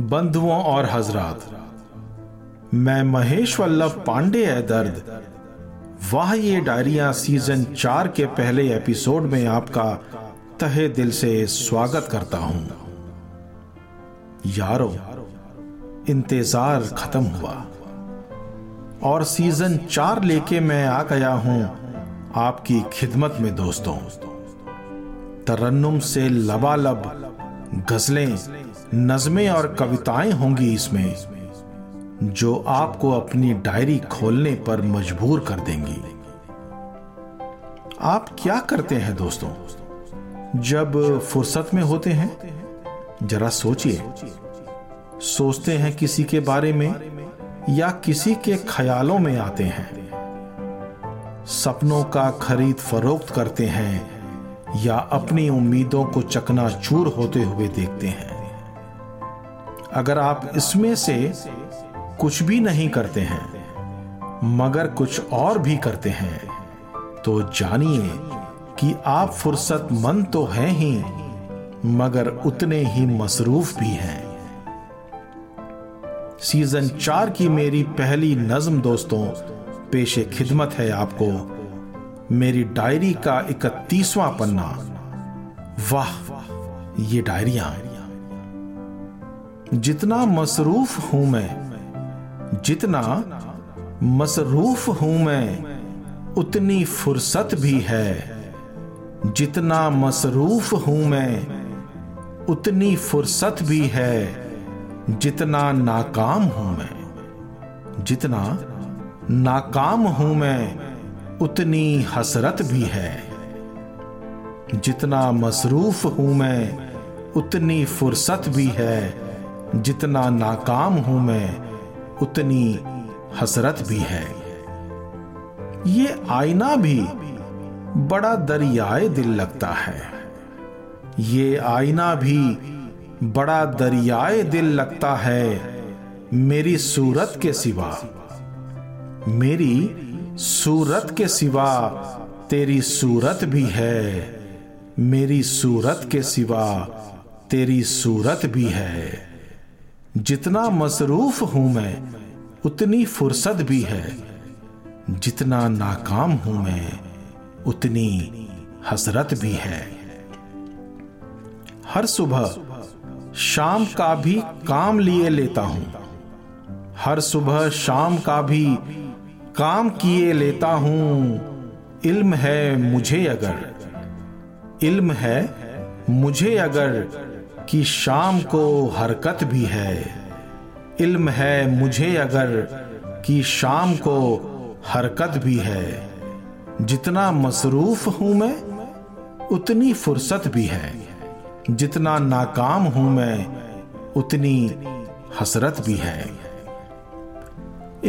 बंधुओं और हजरात, मैं महेश वल्लभ पांडे है दर्द, वाह ये डायरियां सीजन 4 के पहले एपिसोड में आपका तहे दिल से स्वागत करता हूं। यारो, इंतजार खत्म हुआ और सीजन 4 लेके मैं आ गया हूं आपकी खिदमत में दोस्तों। तरन्नुम से लबालब गजलें, नज़में और कविताएं होंगी इसमें, जो आपको अपनी डायरी खोलने पर मजबूर कर देंगी। आप क्या करते हैं दोस्तों जब फुर्सत में होते हैं? जरा सोचिए, सोचते हैं किसी के बारे में या किसी के ख्यालों में आते हैं? सपनों का खरीद फरोख्त करते हैं या अपनी उम्मीदों को चकनाचूर होते हुए देखते हैं? अगर आप इसमें से कुछ भी नहीं करते हैं मगर कुछ और भी करते हैं, तो जानिए कि आप फुर्सतमंद तो हैं ही मगर उतने ही मसरूफ भी हैं। सीजन 4 की मेरी पहली नज्म दोस्तों पेशे खिदमत है आपको, मेरी डायरी का 31वां पन्ना, वाह ये डायरियां। जितना मसरूफ हूं मैं उतनी फुर्सत भी है, जितना मसरूफ हूं मैं उतनी फुर्सत भी है, जितना नाकाम हूं मैं, जितना नाकाम हूं मैं उतनी हसरत भी है, जितना मसरूफ हूं मैं उतनी फुर्सत भी है, जितना नाकाम हूं मैं उतनी हसरत भी है। ये आईना भी बड़ा दरियाए दिल लगता है, ये आईना भी बड़ा दरियाए दिल लगता है, मेरी सूरत के सिवा, मेरी सूरत के सिवा तेरी सूरत भी है, मेरी सूरत के सिवा तेरी सूरत भी है। जितना मसरूफ हूं मैं उतनी फुर्सत भी है, जितना नाकाम हूं मैं उतनी हसरत भी है। हर सुबह शाम का भी काम लिए लेता हूं, हर सुबह शाम का भी काम किए लेता हूँ, इल्म है मुझे अगर, इल्म है मुझे अगर कि शाम को हरकत भी है, इल्म है मुझे अगर कि शाम को हरकत भी है। जितना मसरूफ हूँ मैं उतनी फुर्सत भी है, जितना नाकाम हूँ मैं उतनी हसरत भी है।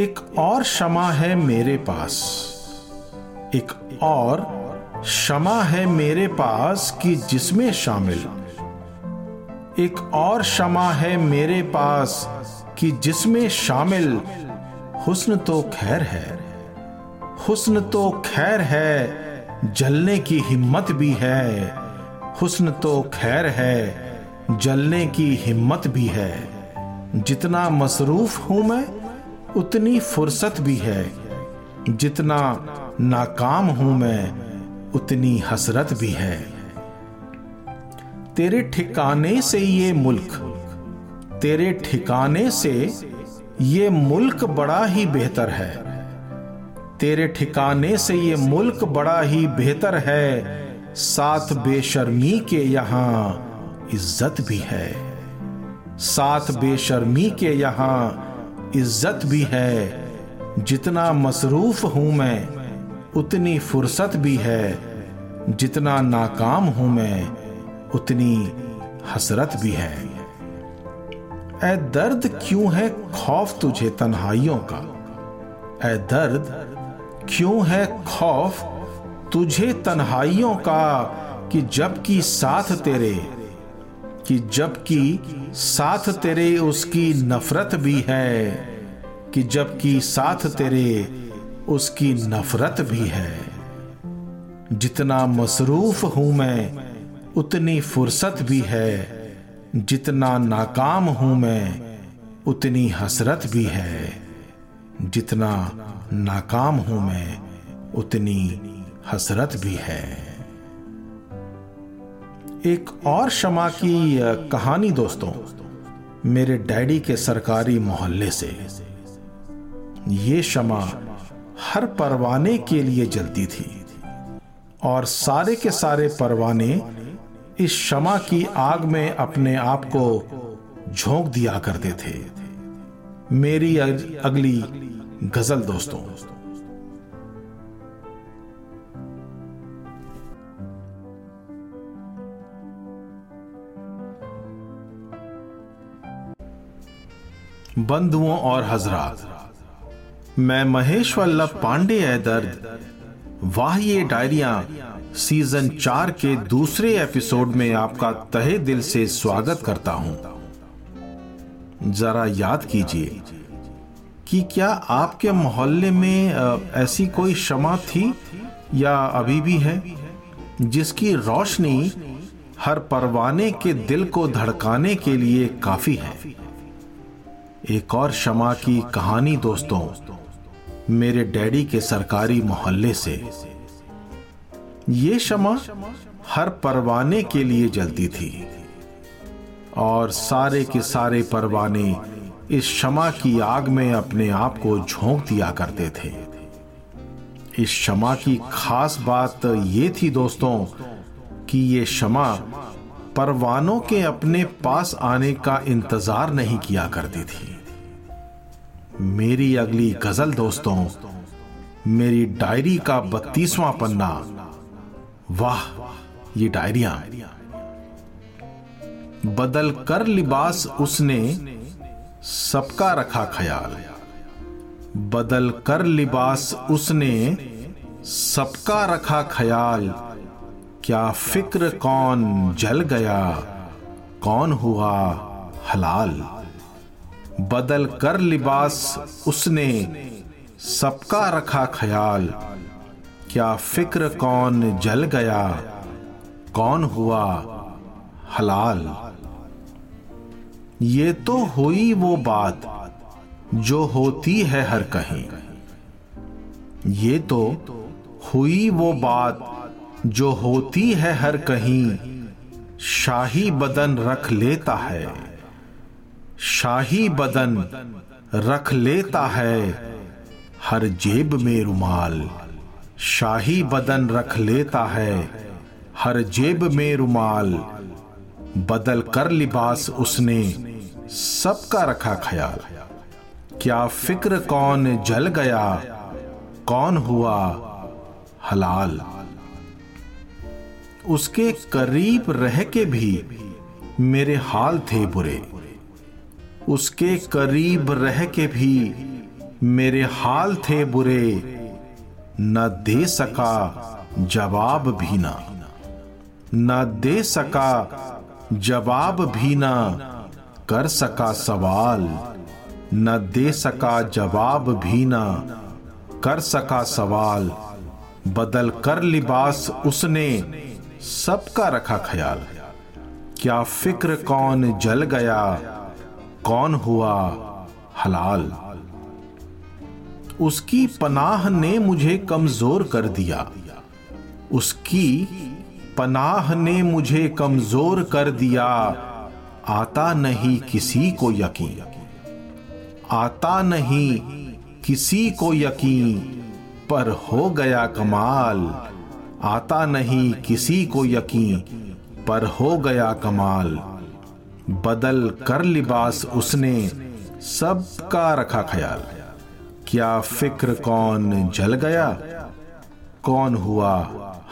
एक और शमा है मेरे पास, एक और शमा है मेरे पास कि जिसमें शामिल, एक और शमा है मेरे पास कि जिसमें शामिल हुस्न तो खैर है, हुस्न तो खैर है जलने की हिम्मत भी है, हुस्न तो खैर है जलने की हिम्मत भी है। जितना मसरूफ हूँ मैं उतनी फुर्सत भी है, जितना नाकाम हूं मैं उतनी हसरत भी है। तेरे ठिकाने से ये मुल्क, तेरे ठिकाने से ये मुल्क बड़ा ही बेहतर है, तेरे ठिकाने से ये मुल्क बड़ा ही बेहतर है, साथ बेशर्मी के यहाँ इज्जत भी है, साथ बेशर्मी के यहाँ इज्जत भी है। जितना मसरूफ हूँ मैं उतनी फुर्सत भी है, जितना नाकाम हूँ मैं उतनी हसरत भी है। ऐ दर्द क्यों है खौफ तुझे तन्हाइयों का, ऐ दर्द क्यों है खौफ तुझे तन्हाइयों का कि जबकि साथ तेरे, कि जबकि साथ तेरे उसकी नफरत भी है, कि जबकि साथ तेरे उसकी नफरत भी है। जितना मसरूफ हूँ मैं उतनी फुर्सत भी है, जितना नाकाम हूं मैं उतनी हसरत भी है, जितना नाकाम हूं मैं उतनी हसरत भी है। एक और शमा की कहानी दोस्तों, मेरे डैडी के सरकारी मोहल्ले से। ये शमा हर परवाने के लिए जलती थी और सारे के सारे परवाने इस शमा की आग में अपने आप को झोंक दिया करते थे। मेरी अगली गजल दोस्तों। बंधुओं और हजरात, मैं महेश वल्लभ पांडे ए दर्द वाह ये डायरियां सीजन 4 के दूसरे एपिसोड में आपका तहे दिल से स्वागत करता हूं। जरा याद कीजिए कि क्या आपके मोहल्ले में ऐसी कोई शमा थी या अभी भी है जिसकी रोशनी हर परवाने के दिल को धड़काने के लिए काफी है। एक और शमा की कहानी दोस्तों, मेरे डैडी के सरकारी मोहल्ले से। ये शमा हर परवाने के लिए जलती थी और सारे के सारे परवाने इस शमा की आग में अपने आप को झोंक दिया करते थे। इस शमा की खास बात ये थी दोस्तों कि ये शमा परवानों के अपने पास आने का इंतजार नहीं किया करती थी। मेरी अगली गजल दोस्तों, मेरी डायरी का 32वां पन्ना, वाह ये डायरियां। बदल कर लिबास उसने सबका रखा ख्याल, बदल कर लिबास उसने सबका रखा ख्याल, क्या फिक्र कौन जल गया कौन हुआ हलाल। बदल कर लिबास उसने सबका रखा ख्याल, क्या फिक्र कौन जल गया कौन हुआ हलाल। ये तो हुई वो बात जो होती है हर कहीं, ये तो हुई वो बात जो होती है हर कहीं, शाही बदन रख लेता है, शाही बदन रख लेता है हर जेब में रुमाल, शाही बदन रख लेता है हर जेब में रुमाल। बदल कर लिबास उसने सबका रखा ख्याल, क्या फिक्र कौन जल गया कौन हुआ हलाल। उसके करीब रह के भी मेरे हाल थे बुरे, उसके करीब रह के भी मेरे हाल थे बुरे, न दे सका जवाब भी ना, न दे सका जवाब भी ना कर सका सवाल, न दे सका जवाब भी ना कर सका सवाल। बदल कर लिबास उसने सबका रखा ख्याल, क्या फिक्र कौन जल गया कौन हुआ हलाल। उसकी पनाह ने मुझे कमजोर कर दिया, उसकी पनाह ने मुझे कमजोर कर दिया, आता नहीं किसी को यकीन, आता नहीं किसी को यकीन पर हो गया कमाल, आता नहीं किसी को यकीन पर हो गया कमाल। बदल कर लिबास उसने सबका रखा ख्याल, क्या फिक्र कौन जल गया कौन हुआ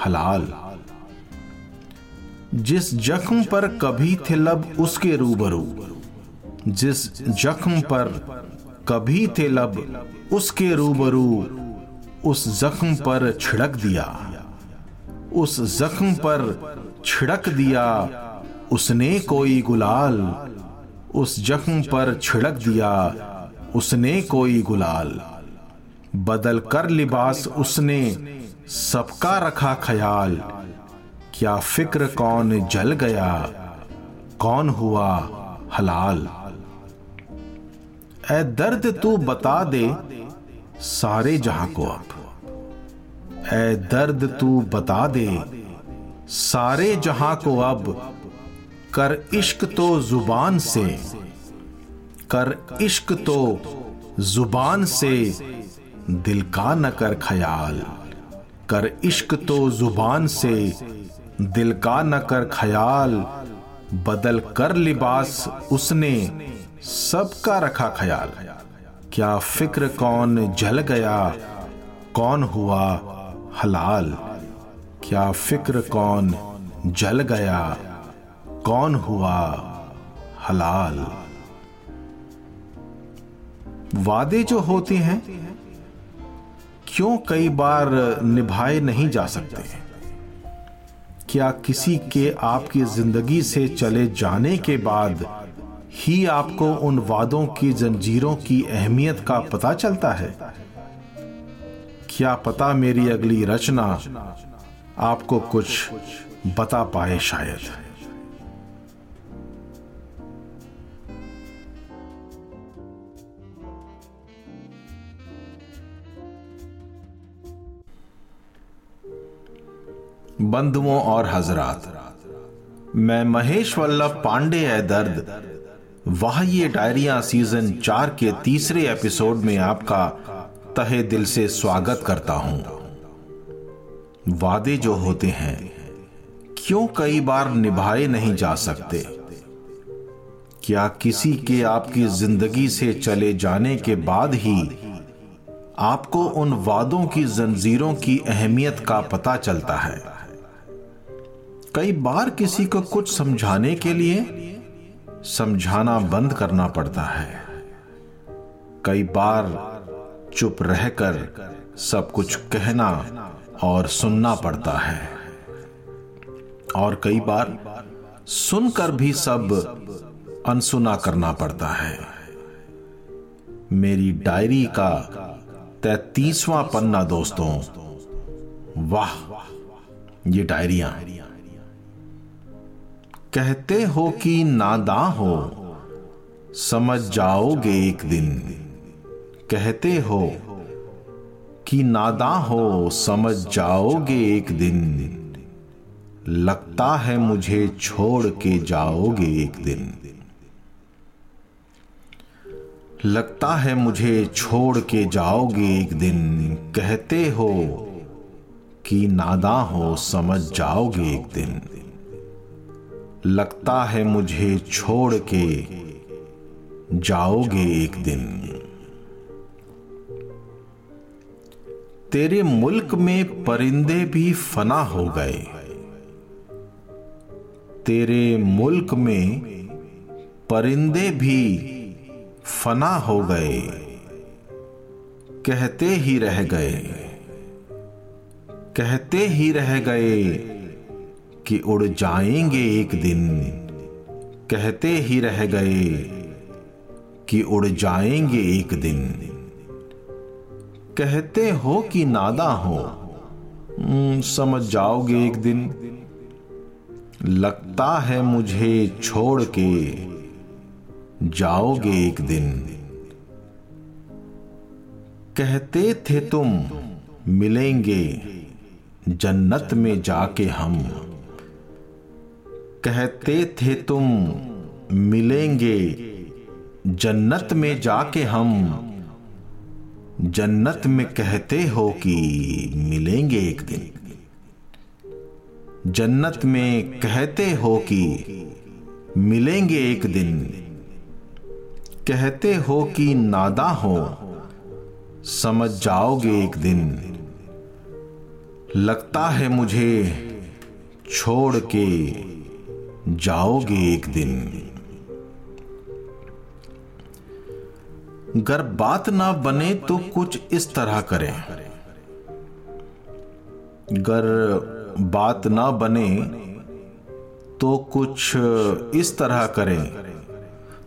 हलाल। जिस जख्म पर कभी थे लब उसके रूबरू, जिस जख्म पर कभी थे लब उसके रूबरू, उस जख्म पर छिड़क दिया, उस जख्म पर छिड़क दिया उसने कोई गुलाल, उस जख्म पर छिड़क दिया उसने कोई गुलाल। बदल कर लिबास उसने सबका रखा ख्याल, क्या फिक्र कौन जल गया कौन हुआ हलाल। ए दर्द तू बता दे सारे जहां को अब, ए दर्द तू बता दे सारे जहां को अब, कर इश्क तो जुबान से, कर इश्क तो जुबान से दिल का न कर ख्याल, कर इश्क तो जुबान से दिल का न कर ख्याल, बदल कर लिबास उसने सबका रखा ख्याल, क्या फिक्र कौन जल गया कौन हुआ हलाल, क्या फिक्र कौन जल गया कौन हुआ हलाल। वादे जो होते हैं क्यों कई बार निभाए नहीं जा सकते हैं? क्या किसी के आपकी जिंदगी से चले जाने के बाद ही आपको उन वादों की जंजीरों की अहमियत का पता चलता है? क्या पता मेरी अगली रचना आपको कुछ बता पाए शायद। बंधुओं और हजरात, मैं महेश वल्लभ पांडे ए दर्द वाह ये डायरियां सीजन 4 के तीसरे एपिसोड में आपका तहे दिल से स्वागत करता हूं। वादे जो होते हैं क्यों कई बार निभाए नहीं जा सकते? क्या किसी के आपकी जिंदगी से चले जाने के बाद ही आपको उन वादों की जंजीरों की अहमियत का पता चलता है? कई बार किसी को कुछ समझाने के लिए समझाना बंद करना पड़ता है, कई बार चुप रहकर सब कुछ कहना और सुनना पड़ता है, और कई बार सुनकर भी सब अनसुना करना पड़ता है। मेरी डायरी का 33वां पन्ना दोस्तों, वाह ये डायरियां। कहते हो कि नादां हो समझ जाओगे एक दिन, कहते हो कि नादां हो समझ जाओगे एक दिन, लगता है मुझे छोड़ के जाओगे एक दिन, लगता है मुझे छोड़ के जाओगे एक दिन, कहते हो कि नादां हो समझ जाओगे एक दिन, लगता है मुझे छोड़ के जाओगे एक दिन। तेरे मुल्क में परिंदे भी फना हो गए, तेरे मुल्क में परिंदे भी फना हो गए, कहते ही रह गए, कहते ही रह गए कि उड़ जाएंगे एक दिन, कहते ही रह गए कि उड़ जाएंगे एक दिन। कहते हो कि नादां हो समझ जाओगे एक दिन, लगता है मुझे छोड़ के जाओगे एक दिन। कहते थे तुम मिलेंगे जन्नत में जाके हम, कहते थे तुम मिलेंगे जन्नत में जाके हम, जन्नत में कहते हो कि मिलेंगे एक दिन, जन्नत में कहते हो कि मिलेंगे एक दिन। कहते हो कि नादां हो समझ जाओगे एक दिन, लगता है मुझे छोड़ के जाओगे एक दिन। अगर बात ना बने तो कुछ इस तरह करें, अगर बात ना बने तो कुछ इस तरह करें,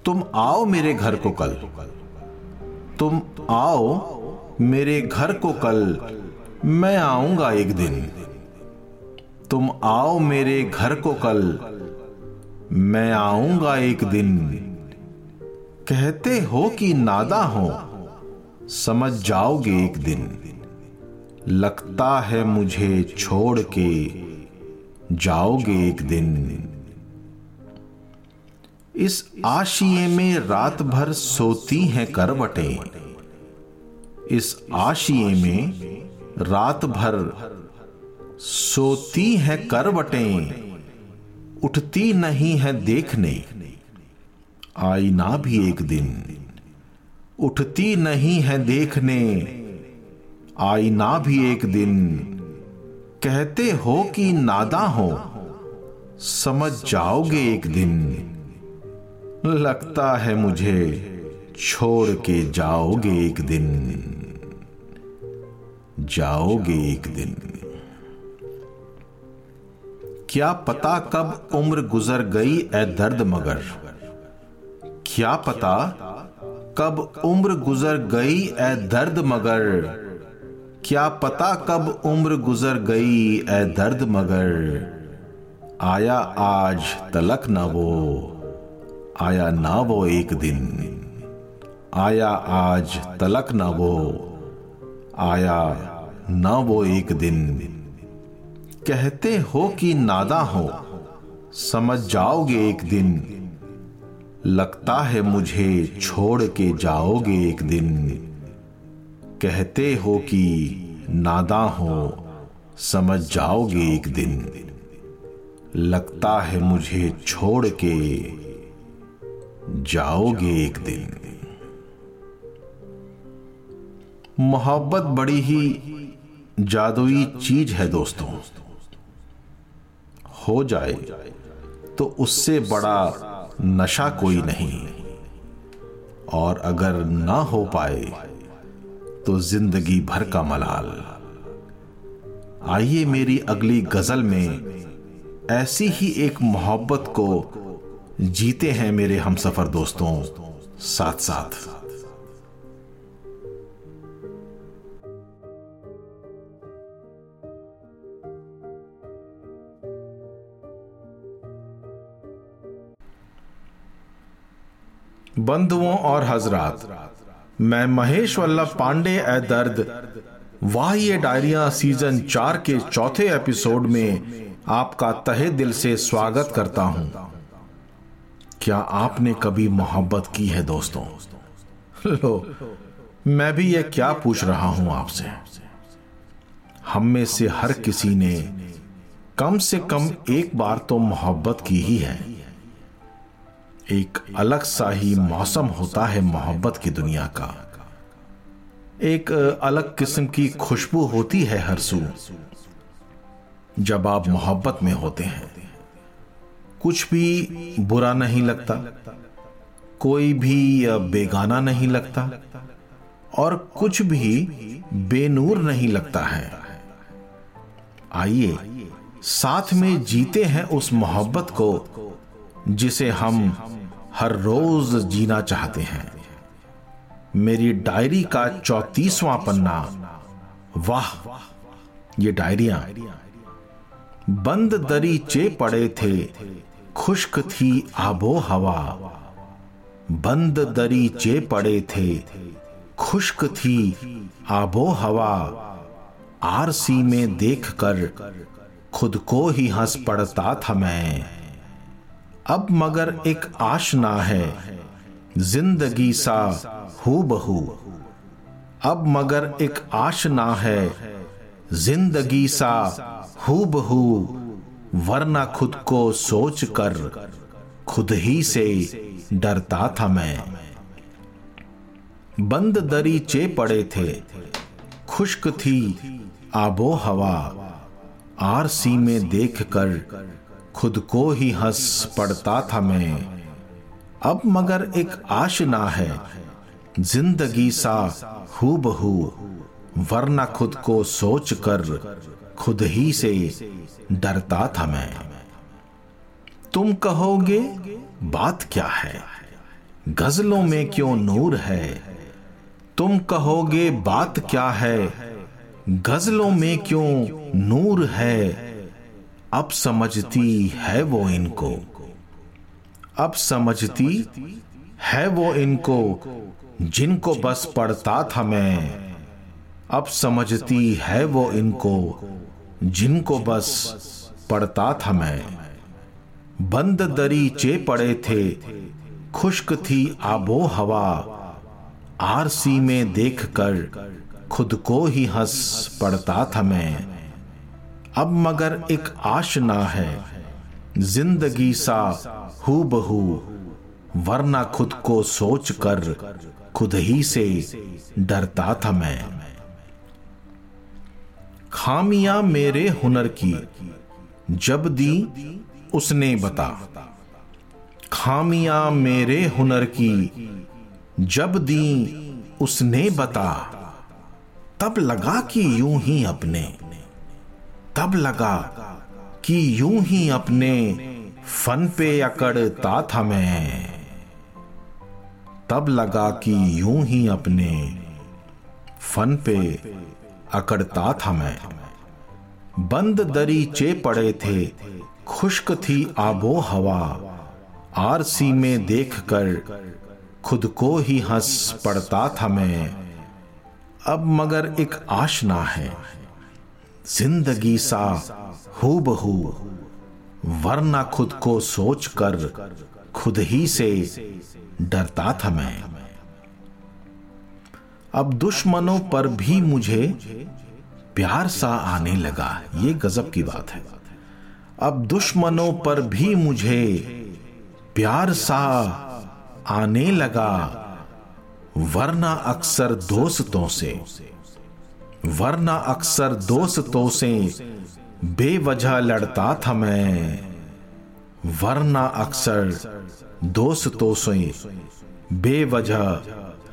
तुम आओ मेरे घर को कल, तुम आओ मेरे घर को कल मैं आऊंगा एक दिन, तुम आओ मेरे घर को कल मैं आऊंगा एक दिन, कहते हो कि नादा हो, समझ जाओगे एक दिन। लगता है मुझे छोड़ के जाओगे एक दिन। इस आशिये में रात भर सोती हैं करवटें, इस आशिये में रात भर सोती हैं करवटें, उठती नहीं है देखने आईना भी एक दिन, उठती नहीं है देखने आईना भी एक दिन। कहते हो कि नादा हो, समझ जाओगे एक दिन। लगता है मुझे छोड़ के जाओगे एक दिन, जाओगे एक दिन। क्या पता कब उम्र गुजर गई ए दर्द मगर, क्या पता कब उम्र गुजर गई ए दर्द मगर, क्या पता कब उम्र गुजर गई ए दर्द मगर। आया आज तलक ना वो, आया ना वो एक दिन, आया आज तलक ना वो, आया ना वो एक दिन। कहते हो कि नादा हो, समझ जाओगे एक दिन। लगता है मुझे छोड़ के जाओगे एक दिन। कहते हो कि नादा हो, समझ जाओगे एक दिन। लगता है मुझे छोड़ के जाओगे एक दिन। मोहब्बत बड़ी ही जादुई चीज है दोस्तों, हो जाए तो उससे बड़ा नशा कोई नहीं, और अगर ना हो पाए तो जिंदगी भर का मलाल। आइए मेरी अगली गजल में ऐसी ही एक मोहब्बत को जीते हैं मेरे हमसफर दोस्तों साथ साथ। बंधुओं और हजरात, मैं महेश वल्लभ पांडे ए दर्द वाह ये डायरियां सीजन 4 के चौथे एपिसोड में आपका तहे दिल से स्वागत करता हूं। क्या आपने कभी मोहब्बत की है दोस्तों? लो, मैं भी ये क्या पूछ रहा हूं आपसे। हम में से हर किसी ने कम से कम एक बार तो मोहब्बत की ही है। एक अलग सा ही मौसम होता है मोहब्बत की दुनिया का, एक अलग किस्म की खुशबू होती है हर सू जब आप मोहब्बत में होते हैं। कुछ भी बुरा नहीं लगता, कोई भी बेगाना नहीं लगता, और कुछ भी बेनूर नहीं लगता है। आइए साथ में जीते हैं उस मोहब्बत को जिसे हम हर रोज जीना चाहते हैं। मेरी डायरी का 34वां पन्ना, वाह ये डायरियां। बंद दरी चे पड़े थे, खुश्क थी आबो हवा, बंद दरी चे पड़े थे, खुश्क थी आबो हवा। आरसी में देखकर खुद को ही हंस पड़ता था मैं, अब मगर एक आशना है जिंदगी सा हूबहू, अब मगर एक आशना है जिंदगी सा हूबहू। वरना खुद को सोच कर खुद ही से डरता था मैं। बंद दरी चे पड़े थे, खुश्क थी आबो हवा। आरसी में देखकर खुद को ही हंस पड़ता था मैं, अब मगर एक आशना है जिंदगी सा हूबहू। वरना खुद को सोच कर खुद ही से डरता था मैं। तुम कहोगे बात क्या है, गजलों में क्यों नूर है। तुम कहोगे बात क्या है, गजलों में क्यों नूर है। अब समझती है वो इनको, अब समझती है वो इनको जिनको बस पढ़ता था मैं। अब समझती है वो इनको जिनको बस पढ़ता था मैं। बंद दरीचे पड़े थे, खुश्क थी आबो हवा, आरसी में देखकर खुद को ही हंस पड़ता था मैं। अब मगर एक आशना है जिंदगी सा हूबहू, वरना खुद को सोच कर खुद ही से डरता था मैं। खामियां मेरे हुनर की जब दी उसने बता, खामियां मेरे हुनर की जब दी उसने बता, तब लगा कि यूं ही अपने, तब लगा कि यूं ही अपने फन पे अकड़ता था मैं। तब लगा कि यूं ही अपने फन पे अकड़ता था मैं। बंद दरीचे पड़े थे, खुश्क थी आबो हवा, आरसी में देखकर खुद को ही हंस पड़ता था मैं। अब मगर एक आशना है जिंदगी सा हूबहू, वरना खुद को सोच कर खुद ही से डरता था मैं। अब दुश्मनों पर भी मुझे प्यार सा आने लगा। ये गजब की बात है। अब दुश्मनों पर भी मुझे प्यार सा आने लगा, वरना अक्सर दोस्तों से, वरना अक्सर दोस्तों से बेवजह लड़ता था मैं। वरना अक्सर दोस्तों से बेवजह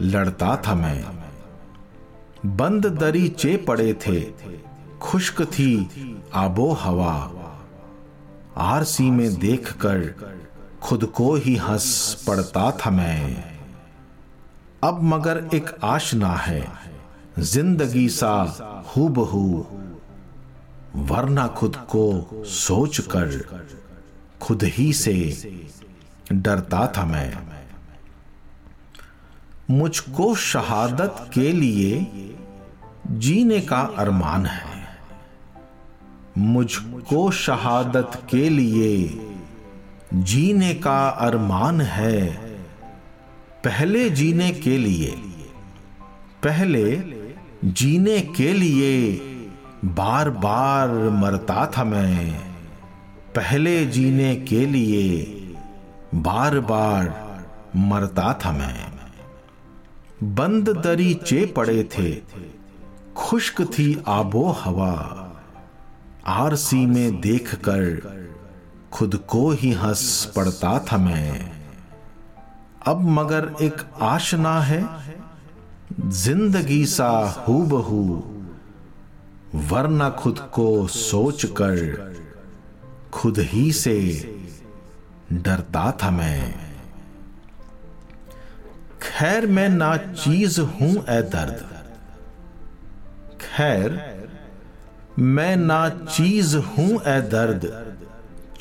लड़ता था मैं। बंद दरीचे पड़े थे, खुश्क थी आबो हवा, आरसी में देखकर खुद को ही हंस पड़ता था मैं। अब मगर एक आशना है जिंदगी सा हूबहू, वरना खुद को सोच कर खुद ही से डरता था मैं। मुझको शहादत के लिए जीने का अरमान है, मुझको शहादत के लिए जीने का अरमान है, पहले जीने के लिए, पहले जीने के लिए बार बार मरता था मैं। पहले जीने के लिए बार बार मरता था मैं। बंद दरीचे पड़े थे, खुश्क थी आबो हवा, आरसी में देखकर खुद को ही हंस पड़ता था मैं। अब मगर एक आशना है जिंदगी सा हूबहू, वरना खुद को सोच कर खुद ही से डरता था मैं। खैर मैं ना चीज हूं ए दर्द, खैर मैं ना चीज हूं ए दर्द,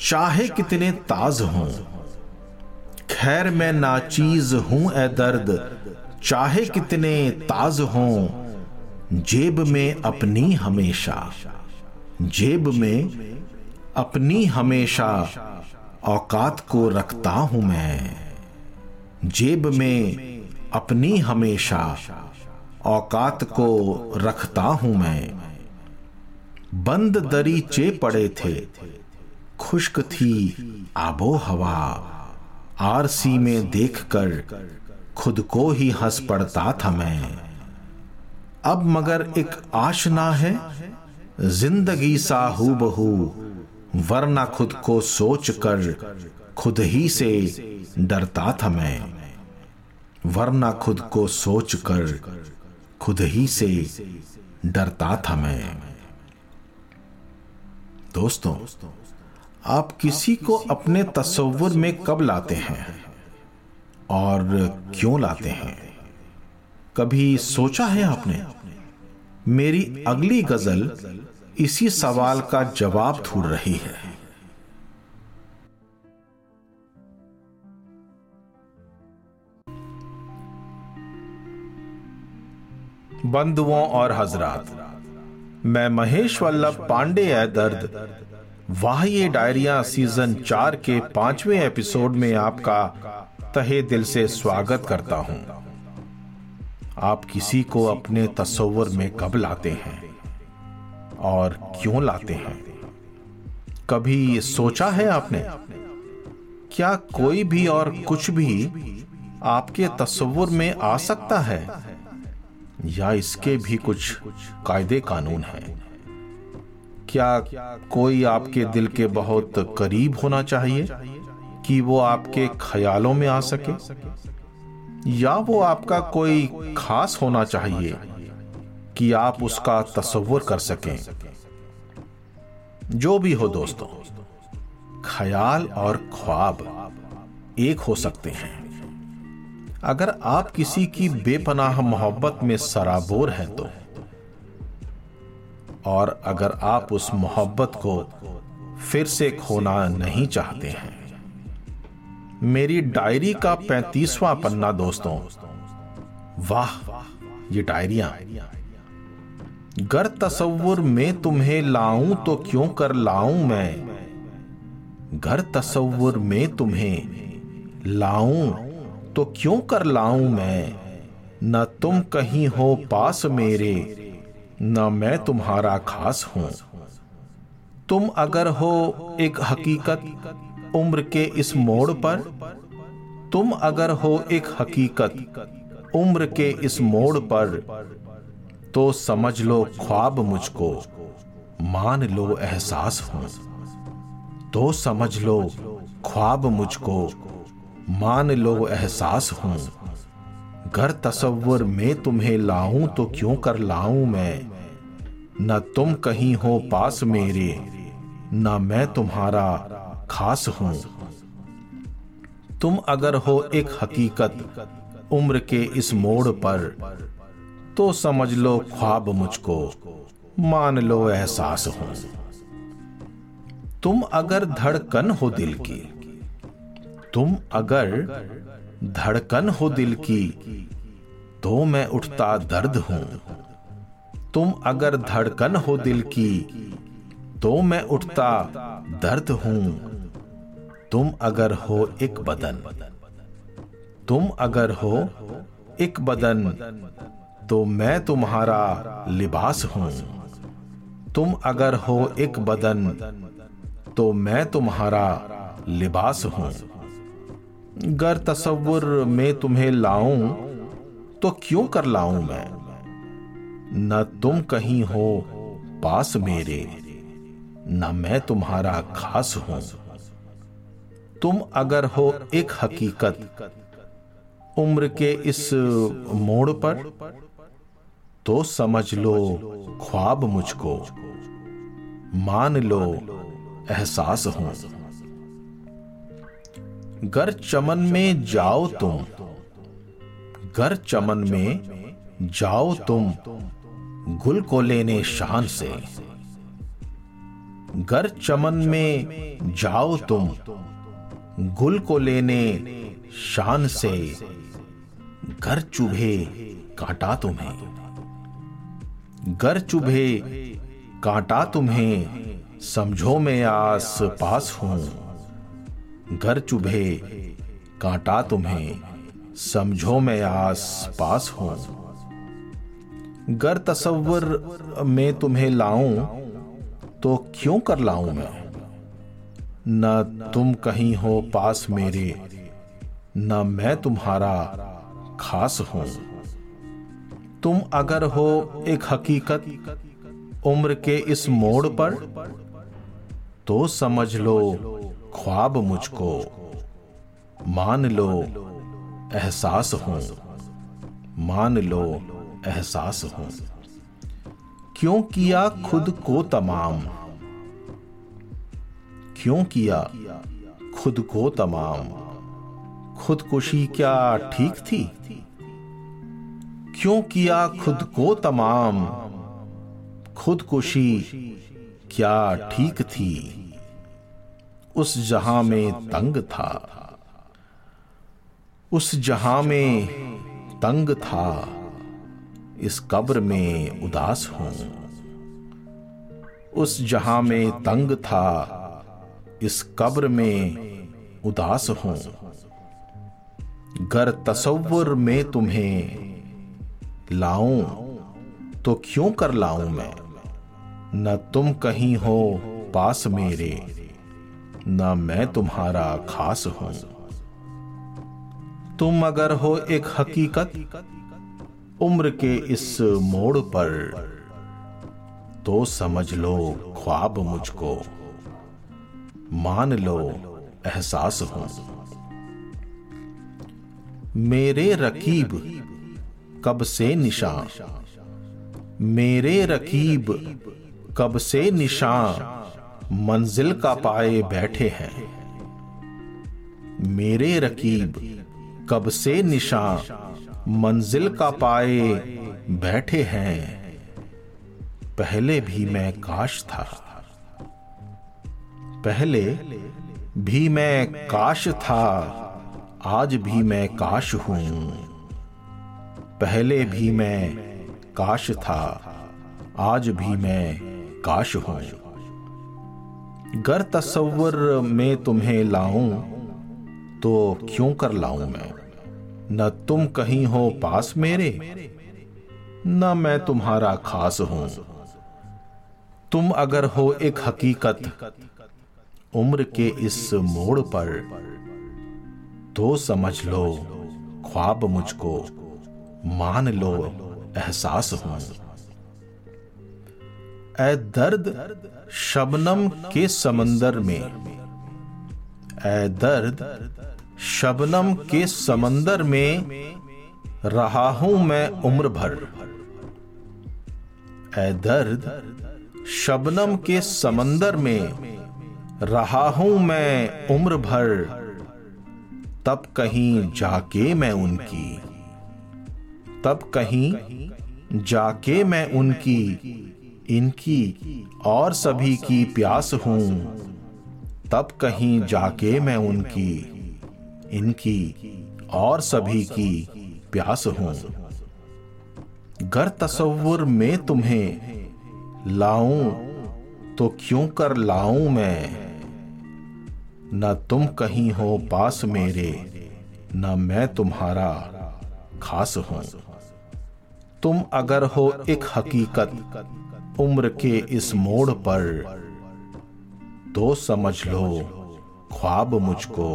चाहे कितने ताज हों, खैर मैं ना चीज हूं ए दर्द, चाहे कितने ताज हों, जेब में अपनी हमेशा, जेब में अपनी हमेशा औकात को रखता हूं मैं। जेब में अपनी हमेशा औकात को रखता हूं मैं। बंद दरीचे पड़े थे, खुश्क थी आबो हवा, आरसी में देखकर खुद को ही हंस पड़ता था मैं। अब मगर एक आशना है जिंदगी सा हूबहू, वरना खुद को सोच कर खुद ही से डरता था मैं। वरना खुद को सोच कर खुद ही से डरता था मैं। दोस्तों, आप किसी को अपने तस्वुर में कब लाते हैं और क्यों लाते हैं? कभी सोचा है आपने? मेरी अगली गजल इसी सवाल का जवाब ढूंढ रही है। बंधुओं और हजरात, मैं महेश वल्लभ पांडे ए दर्द वाह ये डायरियां सीजन 4 के 5वें एपिसोड में आपका तहे दिल से स्वागत करता हूं। आप किसी को अपने तस्वर में कब लाते हैं और क्यों लाते हैं? कभी ये सोचा है आपने? क्या कोई भी और कुछ भी आपके तस्वर में आ सकता है या इसके भी कुछ कायदे कानून हैं? क्या कोई आपके दिल के बहुत करीब होना चाहिए कि वो आपके ख्यालों में आ सके, या वो आपका कोई खास होना चाहिए कि आप उसका तस्वर कर सकें? जो भी हो दोस्तों, ख्याल और ख्वाब एक हो सकते हैं। अगर आप किसी की बेपनाह मोहब्बत में सराबोर हैं तो, और अगर आप उस मोहब्बत को फिर से खोना नहीं चाहते हैं। मेरी डायरी का 35वां पन्ना दोस्तों, वाह ये डायरियां। गर तस्वुर में तुम्हें लाऊं तो क्यों कर लाऊं मैं, गर तस्वुर में तुम्हें लाऊं तो क्यों कर लाऊं मैं, न तुम कहीं हो पास मेरे, न मैं तुम्हारा खास हूं। तुम अगर हो एक हकीकत उम्र के इस मोड़ पर, तुम अगर हो एक हकीकत उम्र के इस मोड़ पर, तो समझ लो ख्वाब मुझको, मान लो एहसास हूं। तो समझ लो ख्वाब मुझको, मान लो एहसास हूं। गर तस्वर में तुम्हें लाऊं तो क्यों कर लाऊं मैं, न तुम कहीं हो पास मेरे, न मैं तुम्हारा खास हूं। तुम अगर हो एक हकीकत उम्र के इस मोड़ पर, तो समझ लो ख्वाब मुझको, मान लो एहसास हूं। तुम अगर धड़कन हो दिल की, तुम अगर धड़कन हो दिल की, तो मैं उठता दर्द हूं। तुम अगर धड़कन हो दिल की, तो मैं उठता दर्द हूं। तुम अगर हो एक बदन, तुम अगर हो एक बदन, तो मैं तुम्हारा लिबास हूं। तुम अगर हो एक बदन, तो मैं तुम्हारा लिबास हूं। गर तस्वुर में तुम्हें लाऊं तो क्यों कर लाऊं मैं, न तुम कहीं हो पास मेरे, न मैं तुम्हारा खास हूं। तुम अगर हो एक हकीकत उम्र के इस मोड़ पर, तो समझ लो ख्वाब मुझको, मान लो एहसास हूं। गर चमन में जाओ तुम, गर चमन में जाओ तुम गुल को लेने शान से, गर चमन में जाओ तुम गुल को लेने शान से, गर चुभे कांटा तुम्हें, गर चुभे कांटा तुम्हें, समझो मैं आस पास हूं। गर चुभे कांटा तुम्हें, समझो मैं आस पास हूं। गर तस्वर में तुम्हें लाऊं तो क्यों कर लाऊं मैं, न तुम कहीं हो पास मेरे, न मैं तुम्हारा खास हूं। तुम अगर हो एक हकीकत उम्र के इस मोड़ पर, तो समझ लो ख्वाब मुझको, मान लो एहसास हूं, मान लो एहसास हूं। क्यों किया खुद को तमाम, क्यों किया खुद को तमाम, खुदकुशी क्या ठीक थी? क्यों किया खुद को तमाम, खुदकुशी क्या ठीक थी? उस जहां में तंग था, उस जहां में तंग था, इस कब्र में उदास हूं। उस जहां में तंग था, इस कब्र में उदास हूं। गर तसव्वुर में तुम्हें लाऊं तो क्यों कर लाऊं मैं। न तुम कहीं हो पास मेरे, न मैं तुम्हारा खास हूं। तुम अगर हो एक हकीकत उम्र के इस मोड़ पर, तो समझ लो ख्वाब मुझको, मान लो एहसास हूं। मेरे रकीब कब से निशान, मेरे रकीब कब से निशान मंजिल का पाए बैठे हैं। मेरे रकीब कब से निशान मंजिल का पाए बैठे हैं। पहले भी मैं काश था, पहले भी मैं काश था, आज भी मैं काश हूं। पहले भी मैं काश था, आज भी मैं काश हूं। गर तसव्वुर में तुम्हें लाऊं तो क्यों कर लाऊं मैं। न तुम कहीं हो पास मेरे, न मैं तुम्हारा खास हूं। तुम अगर हो एक हकीकत उम्र के इस मोड़ पर, तो समझ लो ख्वाब मुझको, मान लो एहसास हूं। ऐ दर्द शबनम के समंदर में, ऐ दर्द शबनम के समंदर में रहा हूं मैं उम्र भर। ऐ दर्द शबनम के समंदर में रहा हूं मैं उम्र भर। तब कहीं जाके मैं उनकी, तब कहीं जाके मैं उनकी, इनकी और सभी की प्यास हूं। तब कहीं जाके मैं उनकी, इनकी और सभी की प्यास हूं। गर तसव्वुर में तुम्हें लाऊं तो क्यों कर लाऊं मैं। न तुम कहीं हो पास मेरे, न मैं तुम्हारा खास हूं। तुम अगर हो एक हकीकत उम्र के इस मोड़ पर, तो समझ लो ख्वाब मुझको,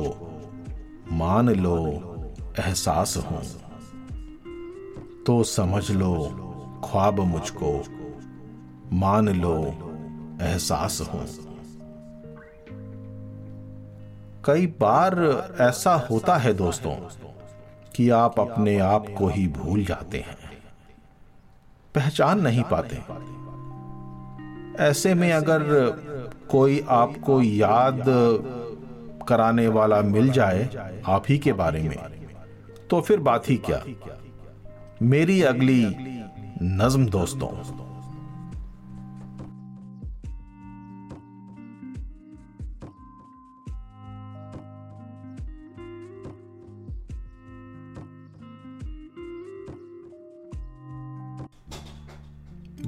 मान लो एहसास हूं। तो समझ लो ख्वाब मुझको, मान लो एहसास हूं। कई बार ऐसा होता है दोस्तों कि आप अपने आप को ही भूल जाते हैं, पहचान नहीं पाते। ऐसे में अगर कोई आपको याद कराने वाला मिल जाए आप ही के बारे में, तो फिर बात ही क्या। मेरी अगली नज्म दोस्तों।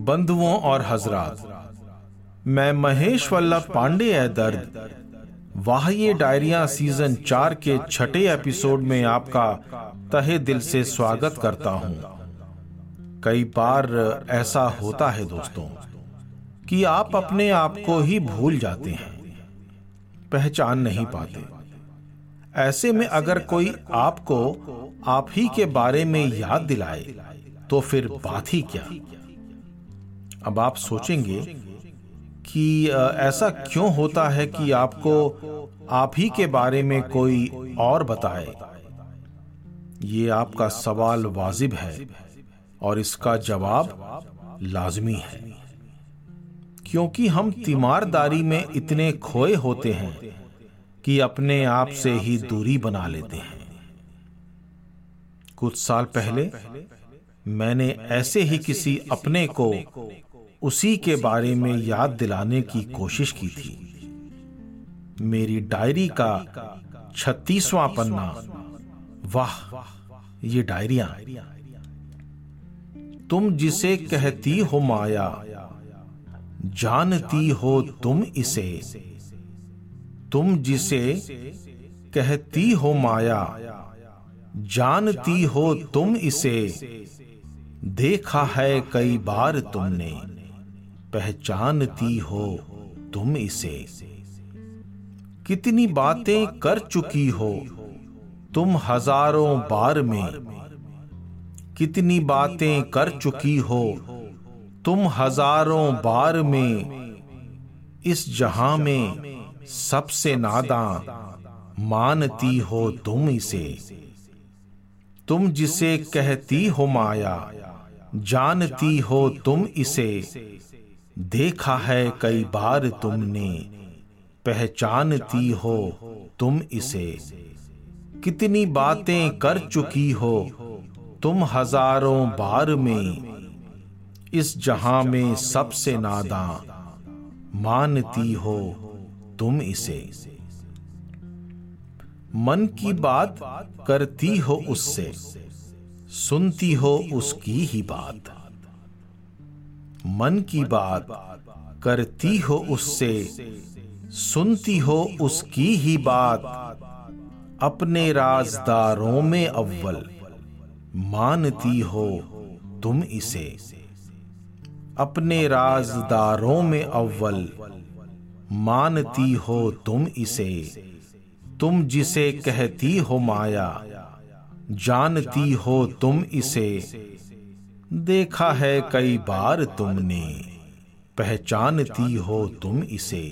बंधुओं और हजरात, मैं महेश वल्लभ पांडे ए दर्द वाह ये डायरियां सीजन 4 के 6th एपिसोड में आपका तहे दिल से स्वागत करता हूं। कई बार ऐसा होता है दोस्तों कि आप अपने आप को ही भूल जाते हैं, पहचान नहीं पाते। ऐसे में अगर कोई आपको आप ही के बारे में याद दिलाए तो फिर बात ही क्या। अब आप सोचेंगे कि ऐसा क्यों होता है कि आपको आप ही के बारे में कोई और बताए। ये आपका सवाल वाजिब है और इसका जवाब लाजमी है, क्योंकि हम तीमारदारी में इतने खोए होते हैं कि अपने आप से ही दूरी बना लेते हैं। कुछ साल पहले मैंने ऐसे ही किसी अपने को उसी के बारे में याद दिलाने की कोशिश की थी। मेरी डायरी का 36वां पन्ना, वाह ये डायरियां। तुम जिसे कहती हो माया, जानती हो तुम इसे। तुम जिसे कहती हो माया, जानती हो तुम इसे। देखा है कई बार तुमने, पहचानती हो तुम इसे। कितनी बातें कर चुकी हो तुम हजारों बार में। कितनी बातें कर चुकी हो तुम हजारों बार में। इस जहां में सबसे नादां मानती हो तुम इसे। तुम जिसे कहती हो माया, जानती हो तुम इसे। देखा है कई बार तुमने, पहचानती हो तुम इसे। कितनी बातें कर चुकी हो तुम हजारों बार में। इस जहां में सबसे नादां मानती हो तुम इसे। मन की बात करती हो उससे, सुनती हो उसकी ही बात। मन की बात करती हो उससे, सुनती हो उसकी ही बात। अपने राजदारों में अव्वल मानती हो तुम इसे। अपने राजदारों में अव्वल मानती हो तुम इसे। तुम जिसे कहती हो माया, जानती हो तुम इसे। देखा है कई बार तुमने, पहचानती हो तुम इसे।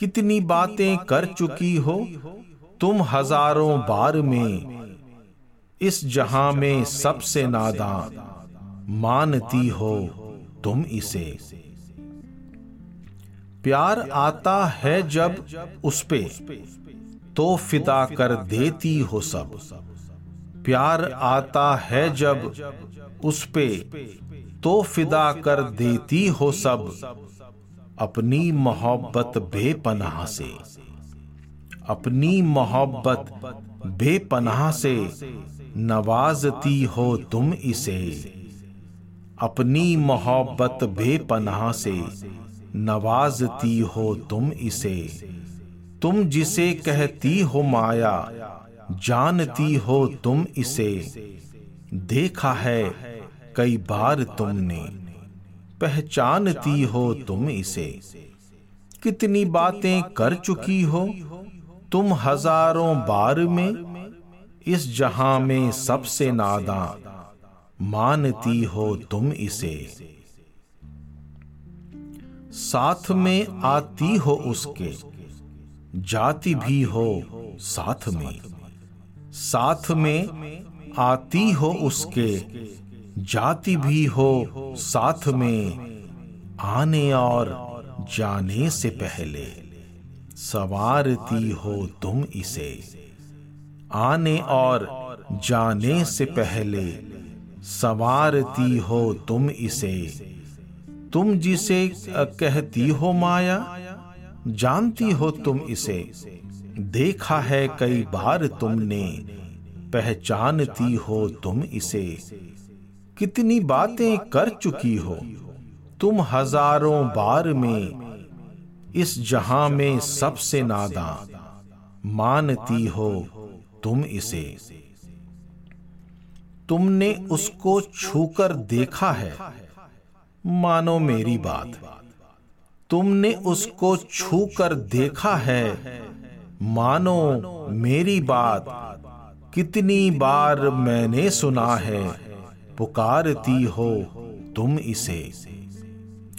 कितनी बातें कर चुकी हो तुम हजारों बार में। इस जहां में सबसे नादान मानती हो तुम इसे। प्यार आता है जब उस पे, तो फिदा कर देती हो सब। प्यार आता है जब उस पे, तो फिदा कर देती हो सब। अपनी मोहब्बत बेपनाह से, अपनी मोहब्बत बेपनाह से नवाजती हो तुम इसे। अपनी मोहब्बत बेपनाह से नवाजती हो तुम इसे। तुम जिसे कहती हो माया, जानती हो तुम इसे। देखा है कई बार तुमने, पहचानती हो तुम इसे। कितनी बातें कर चुकी हो तुम हजारों बार में। इस जहां में सबसे नादां मानती हो तुम इसे। साथ में आती हो उसके, जाती भी हो साथ में। साथ में आती हो उसके, जाती भी हो साथ में। आने और जाने से पहले संवारती हो तुम इसे। आने और जाने से पहले संवारती हो तुम इसे। तुम जिसे कहती हो माया, जानती हो तुम इसे। देखा है कई बार तुमने, पहचानती हो तुम इसे। कितनी बातें कर चुकी हो तुम हजारों बार में। इस जहां में सबसे नादान मानती हो तुम इसे। तुमने उसको छूकर देखा है, मानो मेरी बात। तुमने उसको छूकर देखा है, मानो मेरी बात। कितनी बार मैंने सुना है, पुकारती हो तुम इसे।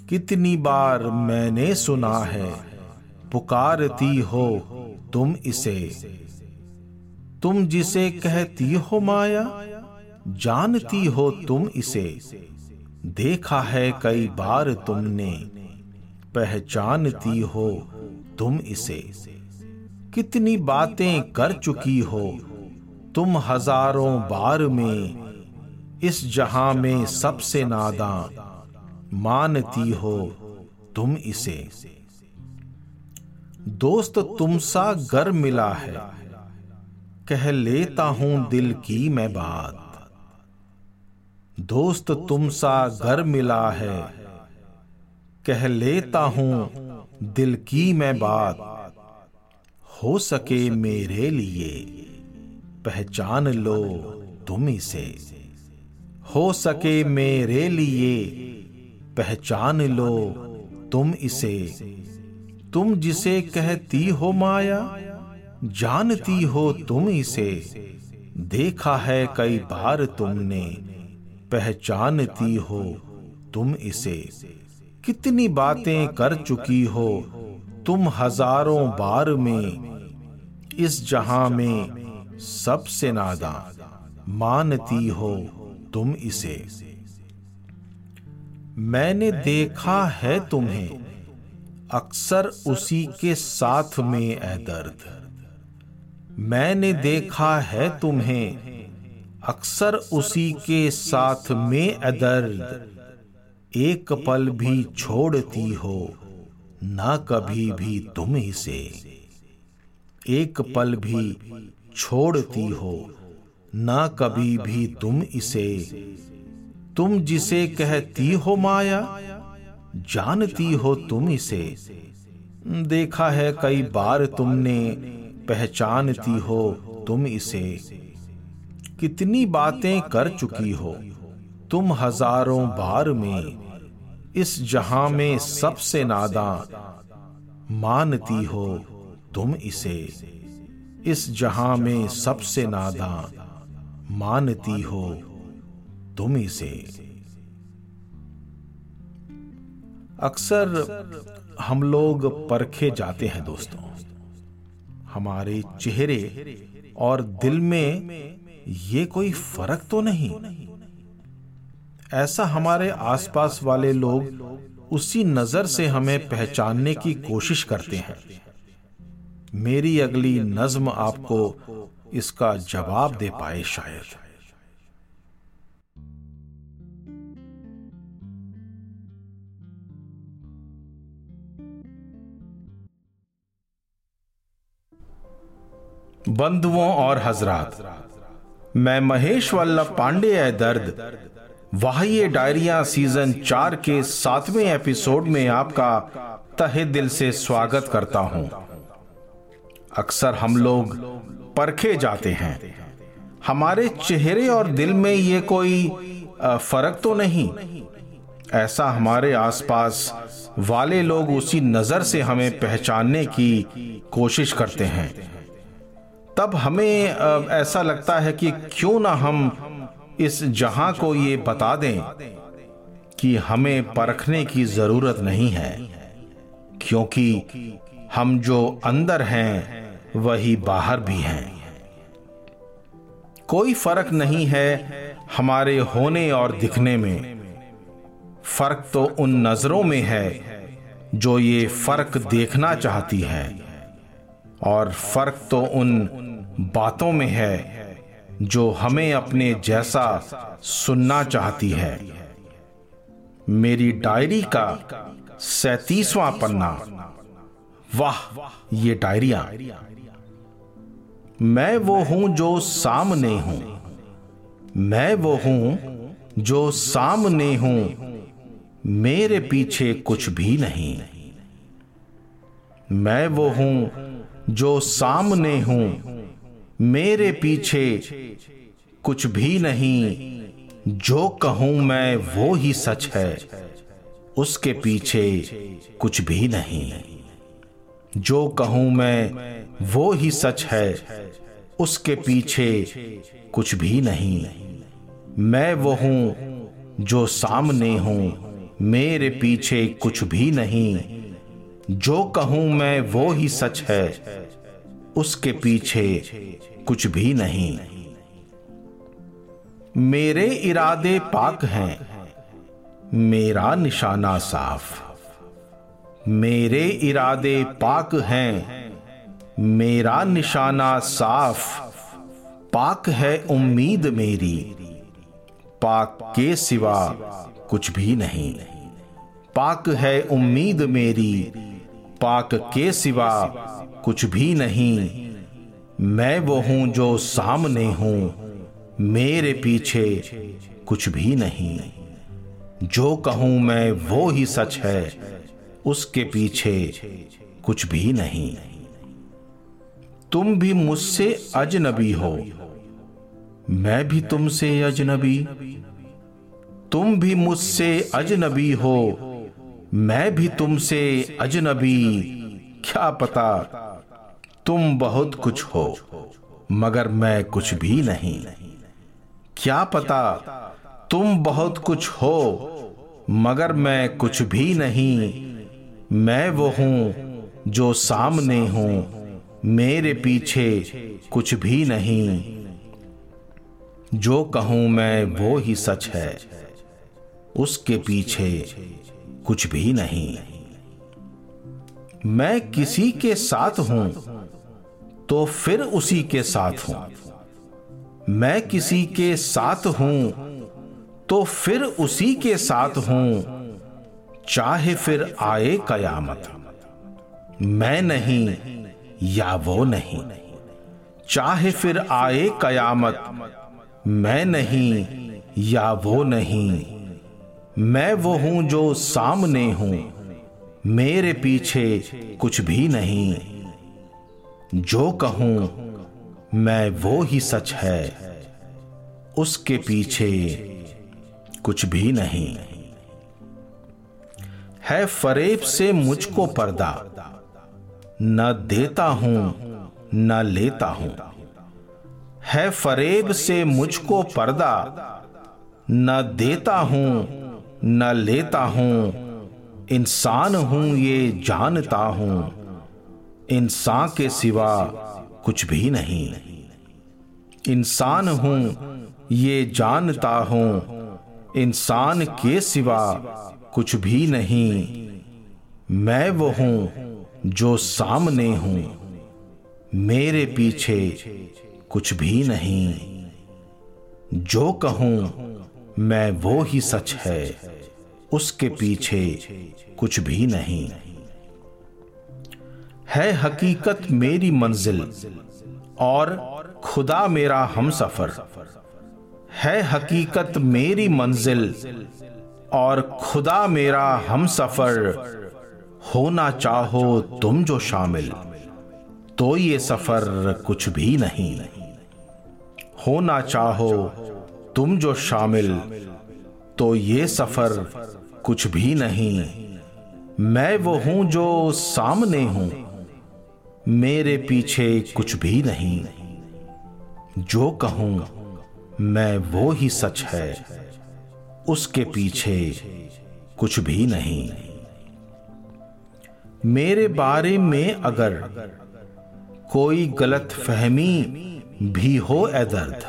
कितनी बार मैंने सुना है, पुकारती हो तुम इसे। तुम जिसे कहती हो माया, जानती हो तुम इसे। देखा है कई बार तुमने, पहचानती हो तुम इसे। कितनी बातें कर चुकी हो तुम हजारों बार में। इस जहां में सबसे नादान मानती हो तुम इसे। दोस्त तुमसा गर मिला है, कह लेता हूं दिल की मैं बात। दोस्त तुम सा घर मिला है, कह लेता हूं दिल की मैं बात, हो सके मेरे लिए पहचान लो तुम इसे, हो सके मेरे लिए पहचान लो तुम इसे। तुम जिसे कहती हो माया, जानती हो तुम इसे, देखा है कई बार तुमने, पहचानती हो तुम इसे। कितनी बातें कर चुकी हो तुम हजारों बार में, इस जहां में सबसे नादान मानती हो तुम इसे। मैंने देखा है तुम्हें अक्सर उसी के साथ में ए दर्द, मैंने देखा है तुम्हें अक्सर उसी के साथ में ए दर्द, एक पल भी छोड़ती हो ना कभी भी तुम इसे, एक पल भी छोड़ती हो ना कभी भी तुम इसे। तुम जिसे कहती हो माया, जानती हो तुम इसे, देखा है कई बार तुमने, पहचानती हो तुम इसे। कितनी बातें कर चुकी हो तुम हजारों बार में, इस जहां में सबसे नादान मानती हो तुम इसे, इस जहां में सबसे नादान मानती हो तुम इसे। अक्सर हम लोग परखे जाते हैं दोस्तों, हमारे चेहरे और दिल में ये कोई फर्क तो नहीं, ऐसा हमारे आसपास वाले लोग उसी नजर से हमें पहचानने की कोशिश करते हैं। मेरी अगली नज्म आपको इसका जवाब दे पाए शायद। बंधुओं और हजरात, मैं महेश वल्लभ पांडे ए दर्द वाह ये डायरियां सीजन 4 के 7वें एपिसोड में आपका तहे दिल से स्वागत करता हूं। अक्सर हम लोग परखे जाते हैं, हमारे चेहरे और दिल में ये कोई फर्क तो नहीं, ऐसा हमारे आसपास वाले लोग उसी नजर से हमें पहचानने की कोशिश करते हैं। तब हमें ऐसा लगता है कि क्यों ना हम इस जहां को ये बता दें कि हमें परखने की जरूरत नहीं है, क्योंकि हम जो अंदर हैं वही बाहर भी हैं। कोई फर्क नहीं है हमारे होने और दिखने में, फर्क तो उन नजरों में है जो ये फर्क देखना चाहती है, और फर्क तो उन बातों में है जो हमें अपने जैसा सुनना चाहती है। मेरी डायरी का 37वां पन्ना, वाह ये डायरियां। मैं वो हूं जो सामने हूं, मैं वो हूं जो सामने हूं, मेरे पीछे कुछ भी नहीं। मैं वो हूं जो सामने हूं, मेरे पीछे कुछ भी नहीं, जो कहूं मैं वो ही सच है, उसके पीछे कुछ भी नहीं। जो कहूं मैं वो ही सच है, उसके पीछे कुछ भी नहीं। मैं वो हूं जो सामने हूं, मेरे पीछे कुछ भी नहीं, जो कहूं मैं वो ही सच है, उसके पीछे कुछ भी नहीं। मेरे इरादे पाक हैं, मेरा निशाना साफ, मेरे इरादे पाक हैं, मेरा निशाना साफ, पाक है उम्मीद मेरी, पाक के सिवा कुछ भी नहीं। पाक है उम्मीद मेरी, पाक के सिवा कुछ भी नहीं। मैं वो हूं जो सामने हूं, मेरे पीछे कुछ भी नहीं, जो कहूं मैं वो ही सच है, उसके पीछे कुछ भी नहीं। तुम भी मुझसे अजनबी हो, मैं भी तुमसे अजनबी। तुम भी मुझसे अजनबी हो, मैं भी तुमसे अजनबी। क्या पता तुम बहुत कुछ हो, मगर मैं कुछ भी नहीं। क्या पता तुम बहुत कुछ हो, मगर मैं कुछ भी नहीं। मैं वो हूँ जो सामने हूँ, मेरे पीछे कुछ भी नहीं। जो कहूँ मैं वो ही सच है, उसके पीछे कुछ भी नहीं। मैं किसी के साथ हूँ तो फिर उसी के साथ हूँ, मैं किसी के साथ हूँ तो फिर उसी के साथ हूँ, चाहे फिर आए कयामत। मैं नहीं या वो नहीं, चाहे फिर आए कयामत। मैं नहीं या वो नहीं। मैं वो हूँ जो सामने हूँ, मेरे पीछे कुछ भी नहीं। जो कहूँ मैं वो ही सच है, उसके पीछे कुछ भी नहीं। है फरेब से मुझको पर्दा, न देता हूं न लेता हूं। है फरेब से मुझको पर्दा, न देता हूं न लेता हूं। इंसान हूं ये जानता हूं, इंसान के सिवा कुछ भी नहीं। इंसान हूं ये जानता हूं, इंसान के सिवा कुछ भी नहीं। मैं वो हूं जो सामने हूं, मेरे पीछे कुछ भी नहीं। जो कहूं मैं वो ही सच है, उसके पीछे कुछ भी नहीं। है हकीकत मेरी मंजिल और खुदा मेरा हमसफर। है हकीकत मेरी मंजिल और खुदा मेरा हमसफर। होना चाहो तुम जो शामिल, तो ये सफर कुछ भी नहीं। होना चाहो तुम जो शामिल, तो ये सफर कुछ भी नहीं। मैं वो हूँ जो सामने हूँ, मेरे पीछे कुछ भी नहीं। जो कहूँ मैं वो ही सच है, उसके पीछे कुछ भी नहीं। मेरे बारे में अगर कोई गलत फहमी भी हो ए दर्द,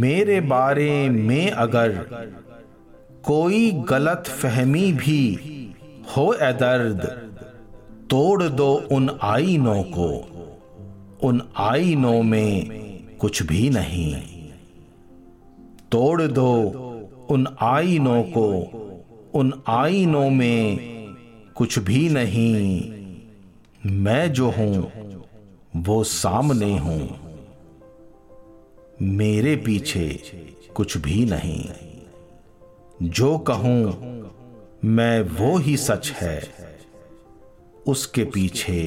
मेरे बारे में अगर कोई गलत फहमी भी हो ए दर्द, तोड़ दो उन आईनों को, उन आईनों में कुछ भी नहीं। तोड़ दो उन आईनों को, उन आईनों में कुछ भी नहीं। मैं जो हूँ वो सामने हूँ, मेरे पीछे कुछ भी नहीं। जो कहूँ मैं वो ही सच है, उसके पीछे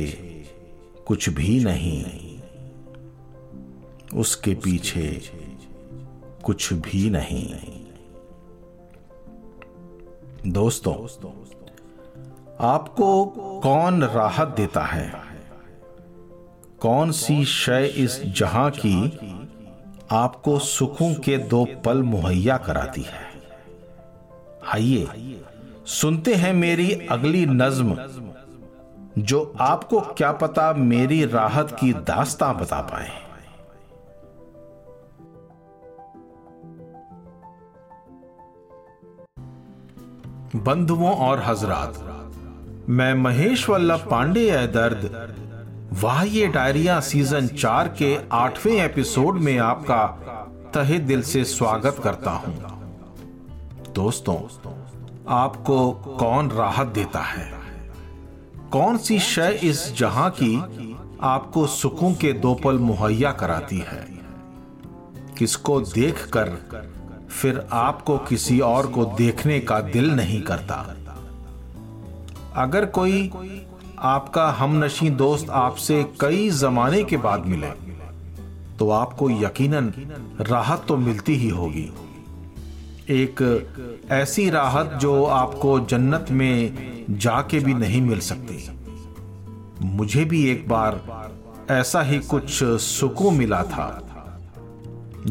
कुछ भी नहीं। उसके पीछे कुछ भी नहीं। दोस्तों, आपको कौन राहत देता है? कौन सी शय इस जहां की आपको सुकून के दो पल मुहैया कराती है? आइए सुनते हैं मेरी अगली नज्म, जो आपको क्या पता मेरी राहत की दास्तां बता पाए। बंधुओं और हजरात, मैं महेश वल्लभ पांडे ए दर्द वाह ये डायरियां सीजन 4 के 8वें एपिसोड में आपका तहे दिल से स्वागत करता हूं। दोस्तों, आपको कौन राहत देता है? कौन सी शय इस जहां की आपको सुकून के दो पल मुहैया कराती है? किसको देखकर फिर आपको किसी और को देखने का दिल नहीं करता। अगर कोई आपका हमनशी दोस्त आपसे कई जमाने के बाद मिले तो आपको यकीनन राहत तो मिलती ही होगी, एक ऐसी राहत जो आपको जन्नत में जाके भी नहीं मिल सकती। मुझे भी एक बार ऐसा ही कुछ सुकून मिला था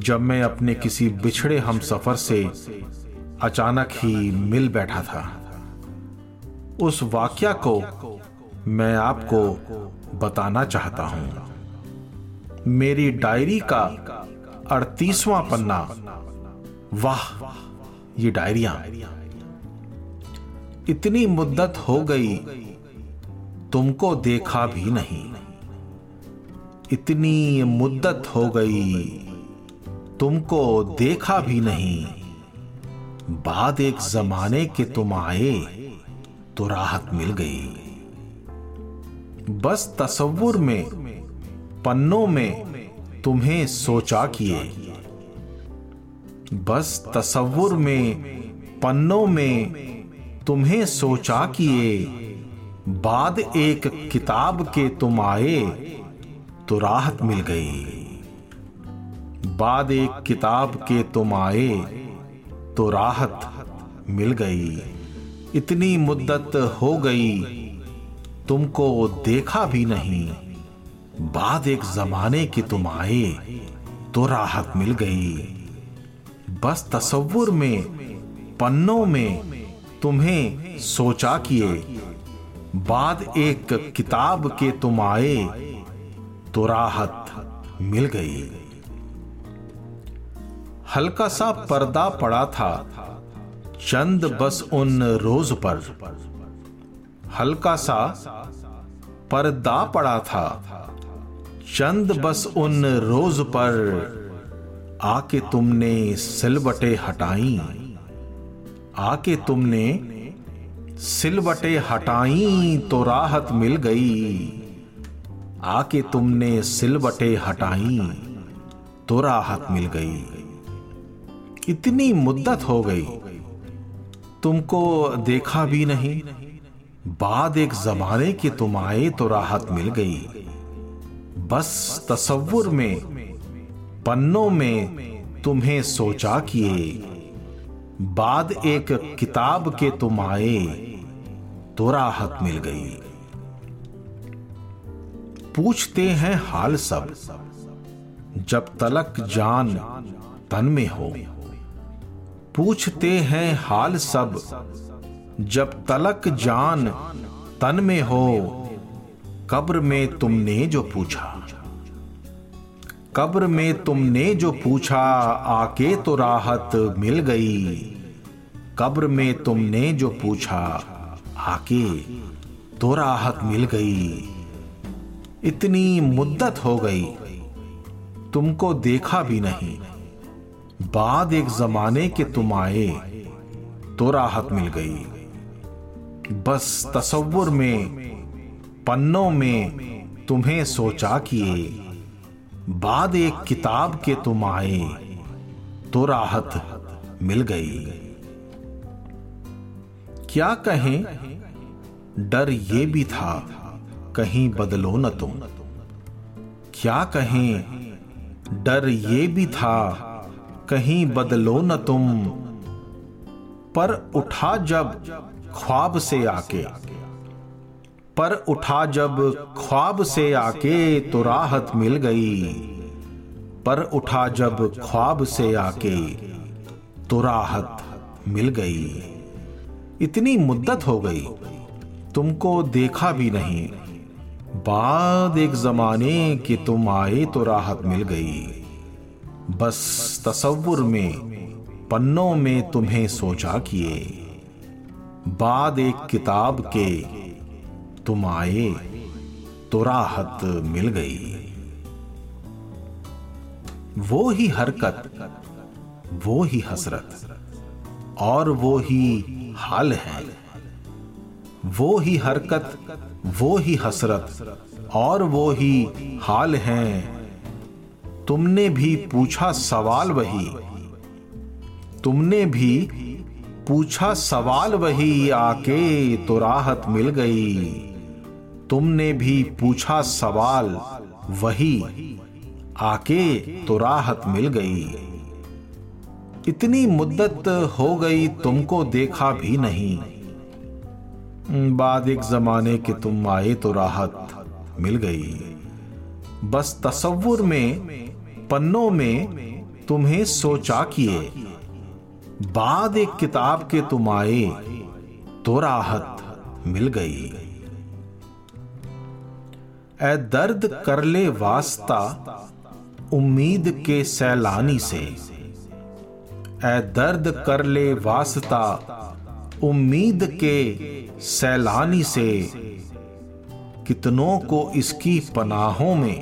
जब मैं अपने किसी बिछड़े हमसफर से अचानक ही मिल बैठा था। उस वाकया को मैं आपको बताना चाहता हूं। मेरी डायरी का 38वां पन्ना, वाह ये डायरियां। इतनी मुद्दत हो गई तुमको देखा भी नहीं, इतनी मुद्दत हो गई तुमको देखा भी नहीं, बाद एक जमाने के तुम आए तो राहत मिल गई। बस तस्वुर में पन्नों में तुम्हें सोचा किए, बस तस्वुर में पन्नों में तुम्हें सोचा किए, बाद एक किताब के तुम आए तो राहत मिल गई, बाद एक किताब के तुम आए तो राहत मिल गई। इतनी मुद्दत हो गई तुमको देखा भी नहीं, बाद एक जमाने के तुम आए तो राहत मिल गई। बस तस्वुर में पन्नों में तुम्हें सोचा किए, बाद एक किताब के तुम आए तो राहत मिल गई। हल्का सा पर्दा पड़ा था चंद बस उन रोज पर, हल्का सा पर्दा पड़ा था चंद बस उन रोज पर, आके तुमने सिलबटे हटाई, आके तुमने सिलबटे हटाई तो राहत मिल गई, आके तुमने सिलबटे हटाई तो राहत मिल गई। इतनी मुद्दत हो गई तुमको देखा भी नहीं, बाद एक जमाने के तुम आए तो राहत मिल गई। बस तस्वुर में पन्नों में तुम्हें सोचा किए, बाद एक किताब के तुम आए तो राहत मिल गई। पूछते हैं हाल सब जब तलक जान तन में हो, पूछते हैं हाल सब जब तलक जान तन में हो, कब्र में तुमने जो पूछा, कब्र में तुमने जो पूछा आके तो राहत मिल गई, कब्र में तुमने जो पूछा आके तो राहत मिल गई। इतनी मुद्दत हो गई तुमको देखा भी नहीं, बाद एक जमाने के तुम आए तो राहत मिल गई। बस तस्वुर में पन्नों में तुम्हें सोचा किए, बाद एक किताब के तुम आए तो राहत मिल गई। क्या कहें डर ये भी था कहीं बदलो न तुम, क्या कहें डर ये भी था कहीं बदलो न तुम, पर उठा जब ख्वाब से आके, पर उठा जब ख्वाब से आके तो राहत मिल गई, पर उठा जब ख्वाब से आके तो राहत मिल गई। इतनी मुद्दत हो गई तुमको देखा भी नहीं, बाद एक जमाने के तुम आए तो राहत मिल गई। बस तस्वुर में पन्नों में तुम्हें सोचा किए, बाद एक किताब के तुम आए तो राहत मिल गई। वो ही हरकत, वो ही हसरत और वो ही हाल है, वो ही हरकत, वो ही हसरत और वो ही हाल है। तुमने भी पूछा सवाल वही, तुमने भी पूछा सवाल वही, आके तो राहत मिल गई। तुमने भी पूछा सवाल वही, आके तो राहत मिल गई। इतनी मुद्दत हो गई तुमको देखा भी नहीं, बाद एक जमाने के तुम आए तो राहत मिल गई। बस तसव्वुर में पन्नों में तुम्हें सोचा किए, बाद एक किताब के तुम आए तो राहत मिल गई। ऐ दर्द कर ले वास्ता उम्मीद के सैलानी से, ऐ दर्द कर ले वास्ता उम्मीद के सैलानी से, कितनों को इसकी पनाहों में,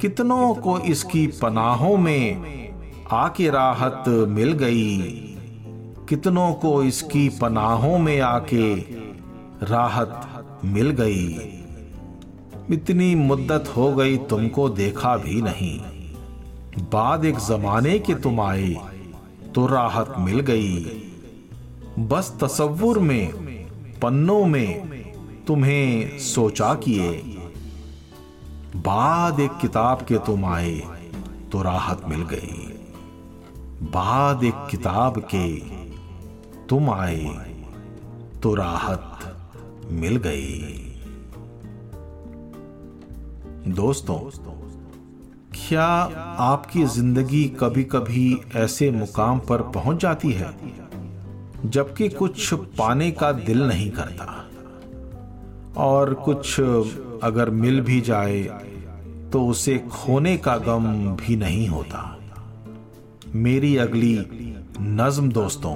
कितनों को इसकी पनाहों में आके राहत मिल गई। कितनों को इसकी पनाहों में आके राहत मिल गई। इतनी मुद्दत हो गई तुमको देखा भी नहीं, बाद एक जमाने के तुम आए तो राहत मिल गई। बस तसव्वुर में पन्नों में तुम्हें सोचा किए, बाद एक किताब के तुम आए तो राहत मिल गई। बाद एक किताब के तुम आए तो राहत मिल गई। दोस्तों, क्या आपकी जिंदगी कभी कभी ऐसे मुकाम पर पहुंच जाती है जबकि कुछ पाने का दिल नहीं करता, और कुछ अगर मिल भी जाए तो उसे खोने का गम भी नहीं होता। मेरी अगली नज्म दोस्तों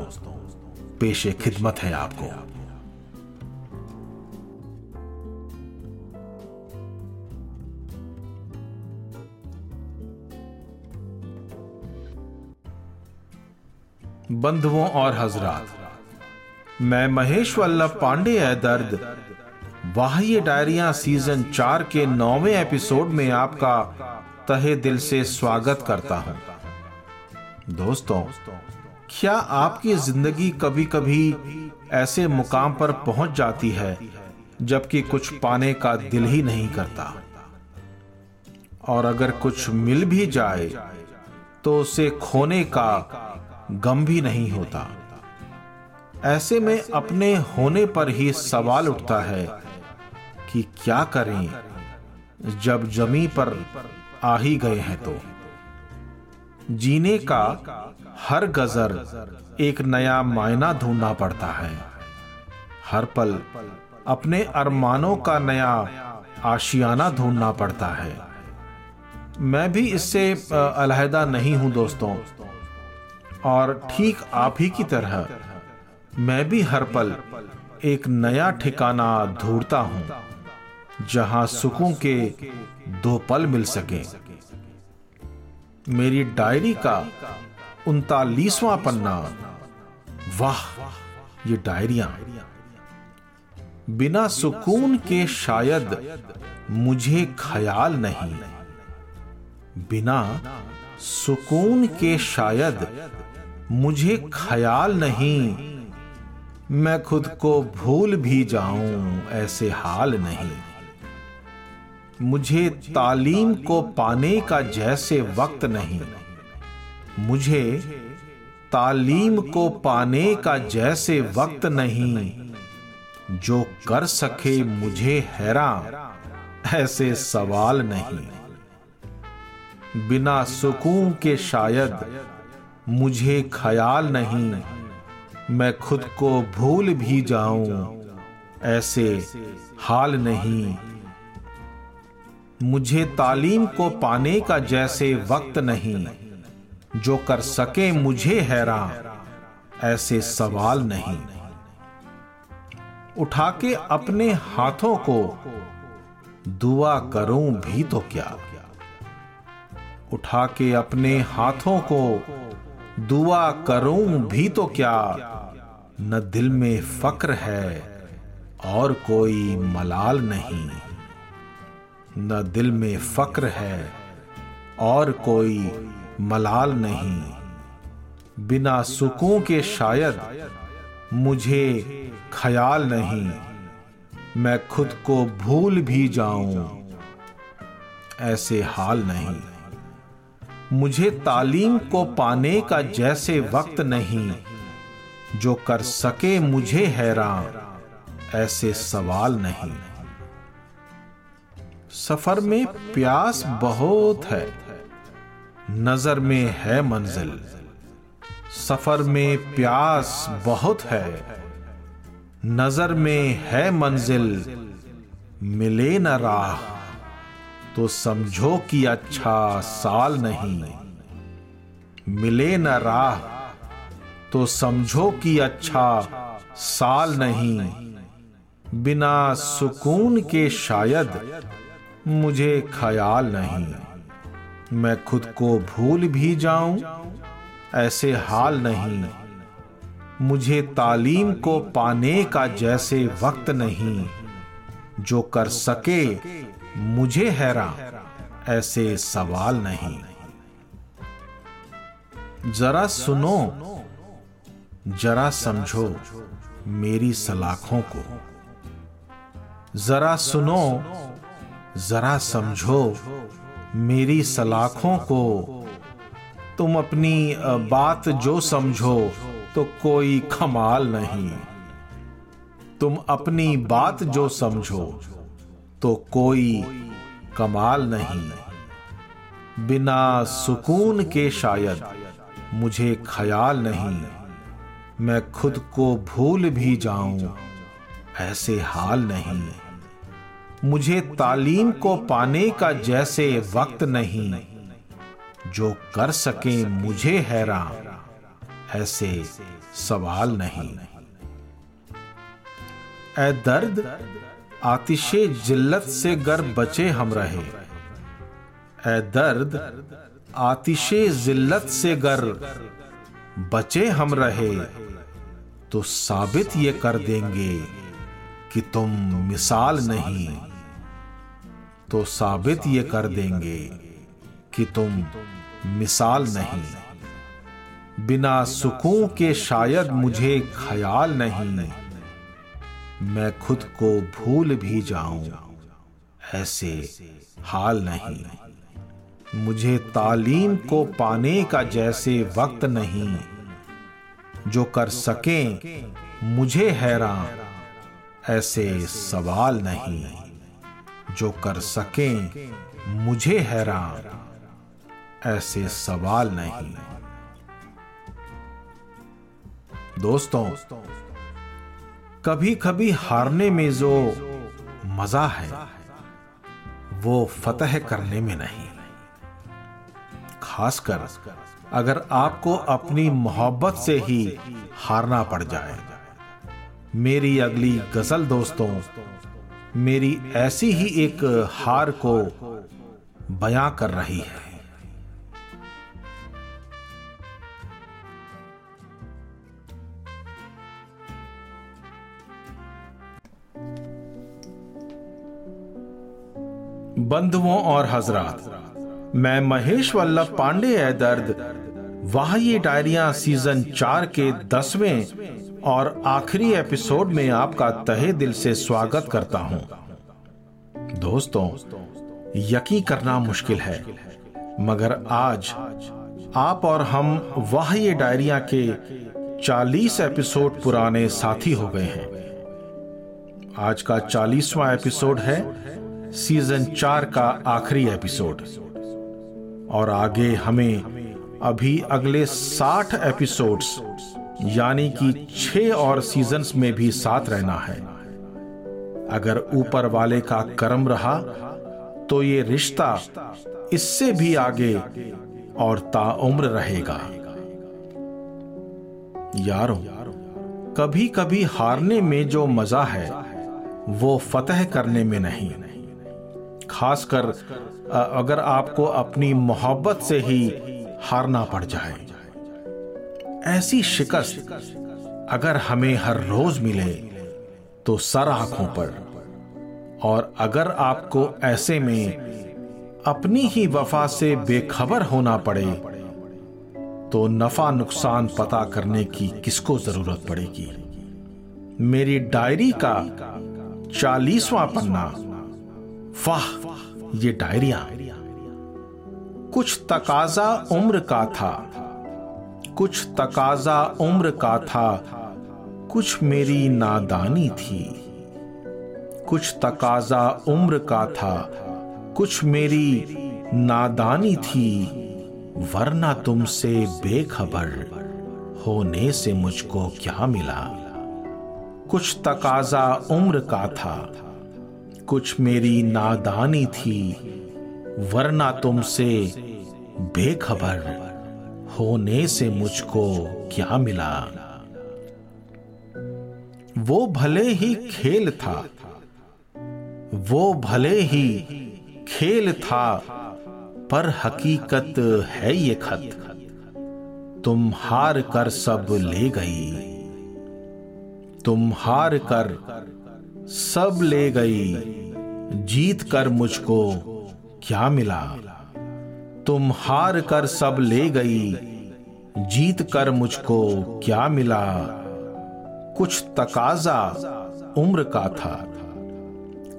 पेशे खिदमत है आपको। बंधुओं और हजरात, मैं महेश वल्लभ पांडे ए दर्द वाह ये डायरियां सीजन 4 के 9वें एपिसोड में आपका तहे दिल से स्वागत करता हूं। दोस्तों, क्या आपकी जिंदगी कभी कभी ऐसे मुकाम पर पहुंच जाती है जबकि कुछ पाने का दिल ही नहीं करता, और अगर कुछ मिल भी जाए तो उसे खोने का गम भी नहीं होता। ऐसे में अपने होने पर ही सवाल उठता है कि क्या करें जब जमी पर आ ही गए हैं। तो जीने का हर गजर एक नया मायना ढूंढना पड़ता है, हर पल अपने अरमानों का नया आशियाना ढूंढना पड़ता है। मैं भी इससे अलहदा नहीं हूं दोस्तों, और ठीक आप ही की तरह मैं भी हर पल एक नया ठिकाना ढूंढता हूं जहां सुकून के दो पल मिल सके। मेरी डायरी का 39वां पन्ना, वाह ये डायरियां। बिना सुकून के शायद मुझे ख्याल नहीं, बिना सुकून के शायद मुझे ख्याल नहीं, मैं खुद को भूल भी जाऊं ऐसे हाल नहीं। मुझे तालीम को पाने का जैसे वक्त नहीं, मुझे तालीम को पाने का जैसे वक्त नहीं, जो कर सके मुझे हैरान ऐसे सवाल नहीं। बिना सुकून के शायद मुझे ख्याल नहीं, मैं खुद को भूल भी जाऊं ऐसे हाल नहीं। मुझे तालीम को पाने का जैसे वक्त नहीं, जो कर सके मुझे हैरान ऐसे सवाल नहीं। उठा के अपने हाथों को दुआ करूं भी तो क्या, उठा के अपने हाथों को दुआ करूं भी तो क्या, न दिल में फक्र है और कोई मलाल नहीं, न दिल में फक्र है और कोई मलाल नहीं, बिना सुकून के शायद मुझे ख्याल नहीं, मैं खुद को भूल भी जाऊं ऐसे हाल नहीं। मुझे तालीम को पाने का जैसे वक्त नहीं, जो कर सके मुझे हैरान ऐसे सवाल नहीं। सफर में प्यास बहुत है, नजर में है मंजिल, सफर में प्यास बहुत है, नजर में है मंजिल, मिले न राह तो समझो कि अच्छा साल नहीं, मिले न राह तो समझो कि अच्छा साल नहीं, बिना सुकून के शायद मुझे ख्याल नहीं, मैं खुद को भूल भी जाऊं ऐसे हाल नहीं। मुझे तालीम को पाने का जैसे वक्त नहीं, जो कर सके मुझे हैरान ऐसे सवाल नहीं। जरा सुनो जरा समझो मेरी सलाखों को, जरा सुनो जरा समझो मेरी सलाखों को, तुम अपनी बात जो समझो तो कोई कमाल नहीं, तुम अपनी बात जो समझो तो कोई कमाल नहीं, बिना सुकून के शायद मुझे ख्याल नहीं, मैं खुद को भूल भी जाऊं ऐसे हाल नहीं। मुझे तालीम को पाने का जैसे वक्त नहीं, जो कर सके मुझे हैरान ऐसे सवाल नहीं। ऐ दर्द आतिशे जिल्लत से गर बचे हम रहे, ऐ दर्द आतिशे जिल्लत से गर बचे हम रहे, तो साबित ये कर देंगे कि तुम मिसाल नहीं, तो साबित ये कर देंगे कि तुम मिसाल नहीं, बिना सुकून के शायद मुझे ख्याल नहीं, मैं खुद को भूल भी जाऊं ऐसे हाल नहीं। मुझे तालीम को पाने का जैसे वक्त नहीं, जो कर सकें मुझे हैरान ऐसे सवाल नहीं, जो कर सकें मुझे हैरान ऐसे सवाल नहीं। दोस्तों, कभी कभी हारने में जो मजा है वो फतह करने में नहीं, खासकर अगर आपको अपनी मोहब्बत से ही हारना पड़ जाए। मेरी अगली गजल दोस्तों मेरी ऐसी ही एक हार को बयां कर रही है। बंधुओं और हजरात, मैं महेश वल्लभ पांडे ए दर्द वाह ये डायरियां सीजन 4 के 10वें और आखिरी एपिसोड में आपका तहे दिल से स्वागत करता हूं। दोस्तों, यकीन करना मुश्किल है, मगर आज आप और हम वाह ये डायरियां के 40 एपिसोड पुराने साथी हो गए हैं। आज का 40वां एपिसोड है सीजन 4 का आखिरी एपिसोड, और आगे हमें अभी अगले 60 एपिसोड्स यानी कि 6 और सीजन्स में भी साथ रहना है। अगर ऊपर वाले का कर्म रहा तो ये रिश्ता इससे भी आगे और ताउम्र रहेगा। यारों, कभी कभी हारने में जो मजा है वो फतह करने में नहीं, खासकर अगर आपको अपनी मोहब्बत से ही हारना पड़ जाए। ऐसी शिकस्त अगर हमें हर रोज मिले तो सर आंखों पर, और अगर आपको ऐसे में अपनी ही वफा से बेखबर होना पड़े तो नफा नुकसान पता करने की किसको जरूरत पड़ेगी। मेरी डायरी का 40वां पन्ना, वाह ये डायरियां। कुछ तकाजा उम्र का था, कुछ तकाजा उम्र का था, कुछ मेरी नादानी थी। कुछ तकाजा उम्र का था, कुछ मेरी नादानी थी, वरना तुमसे बेखबर होने से मुझको क्या मिला। कुछ तकाजा उम्र का था, कुछ मेरी नादानी थी, वरना तुमसे बेखबर होने से मुझको क्या मिला। वो भले ही खेल था, वो भले ही खेल था, पर हकीकत है ये खत, तुम हार कर सब ले गई, तुम हार कर सब ले गई, जीत कर मुझको क्या मिला। तुम हार कर सब ले गई, जीत कर मुझको क्या मिला। कुछ तकाजा उम्र का था,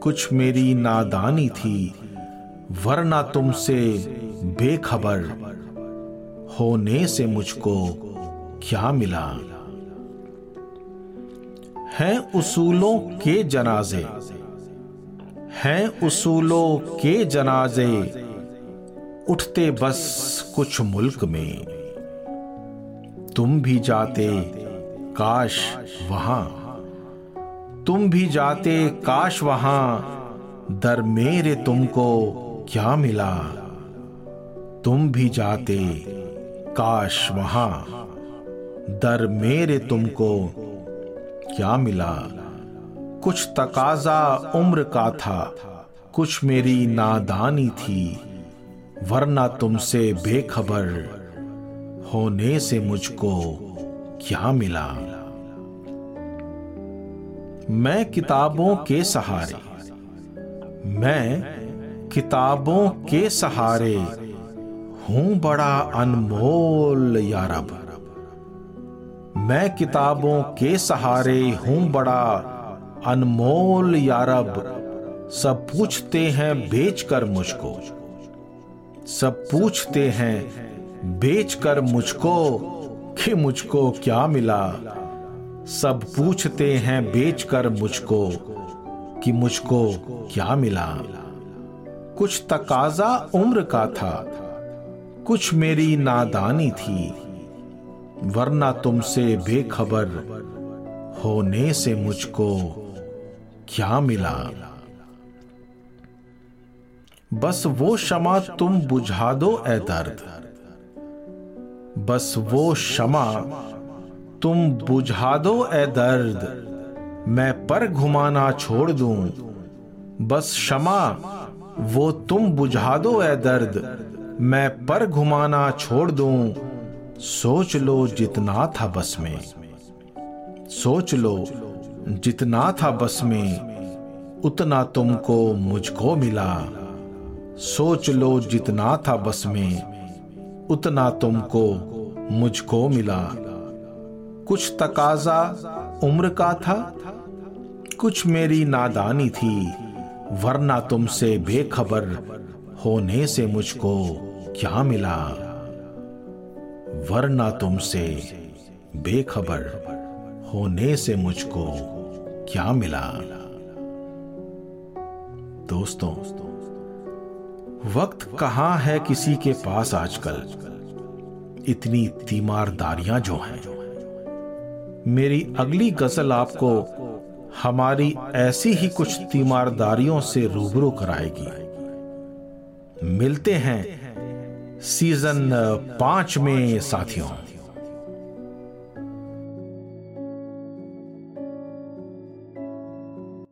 कुछ मेरी नादानी थी, वरना तुमसे बेखबर होने से मुझको क्या मिला। हैं उसूलों के जनाजे, हैं उसूलों के जनाजे, उठते बस कुछ मुल्क में, तुम भी जाते काश वहां, तुम भी जाते काश वहां, दर मेरे तुमको क्या मिला। तुम भी जाते काश वहां, दर मेरे तुमको क्या मिला। कुछ तकाजा उम्र का था, कुछ मेरी नादानी थी, वरना तुमसे बेखबर होने से मुझको क्या मिला। मैं किताबों के सहारे, मैं किताबों के सहारे, हूं बड़ा अनमोल या रब। मैं किताबों के सहारे, हूं बड़ा अनमोल या रब। सब पूछते हैं बेचकर मुझको, सब पूछते हैं बेचकर मुझको कि मुझको क्या मिला। सब पूछते हैं बेचकर मुझको कि मुझको क्या मिला। कुछ तकाजा उम्र का था, कुछ मेरी नादानी थी, वरना तुमसे बेखबर होने से मुझको क्या मिला। बस वो शमा तुम बुझा दो ए दर्द, बस वो शमा तुम बुझा दो ए दर्द, मैं पर घुमाना छोड़ दूं। बस शमा वो तुम बुझा दो ए दर्द, मैं पर घुमाना छोड़ दूं। सोच लो जितना था बस में, सोच लो जितना था बस में, उतना तुमको मुझको मिला। सोच लो जितना था बस में, उतना तुमको मुझको मिला। कुछ तकाजा उम्र का था, कुछ मेरी नादानी थी, वरना तुमसे बेखबर होने से मुझको क्या मिला। वरना तुमसे बेखबर होने से मुझको क्या मिला। दोस्तों, वक्त कहाँ है किसी के पास आजकल, इतनी तीमारदारियां जो हैं। मेरी अगली गजल आपको हमारी ऐसी ही कुछ तीमारदारियों से रूबरू कराएगी। मिलते हैं सीजन 5 में साथियों।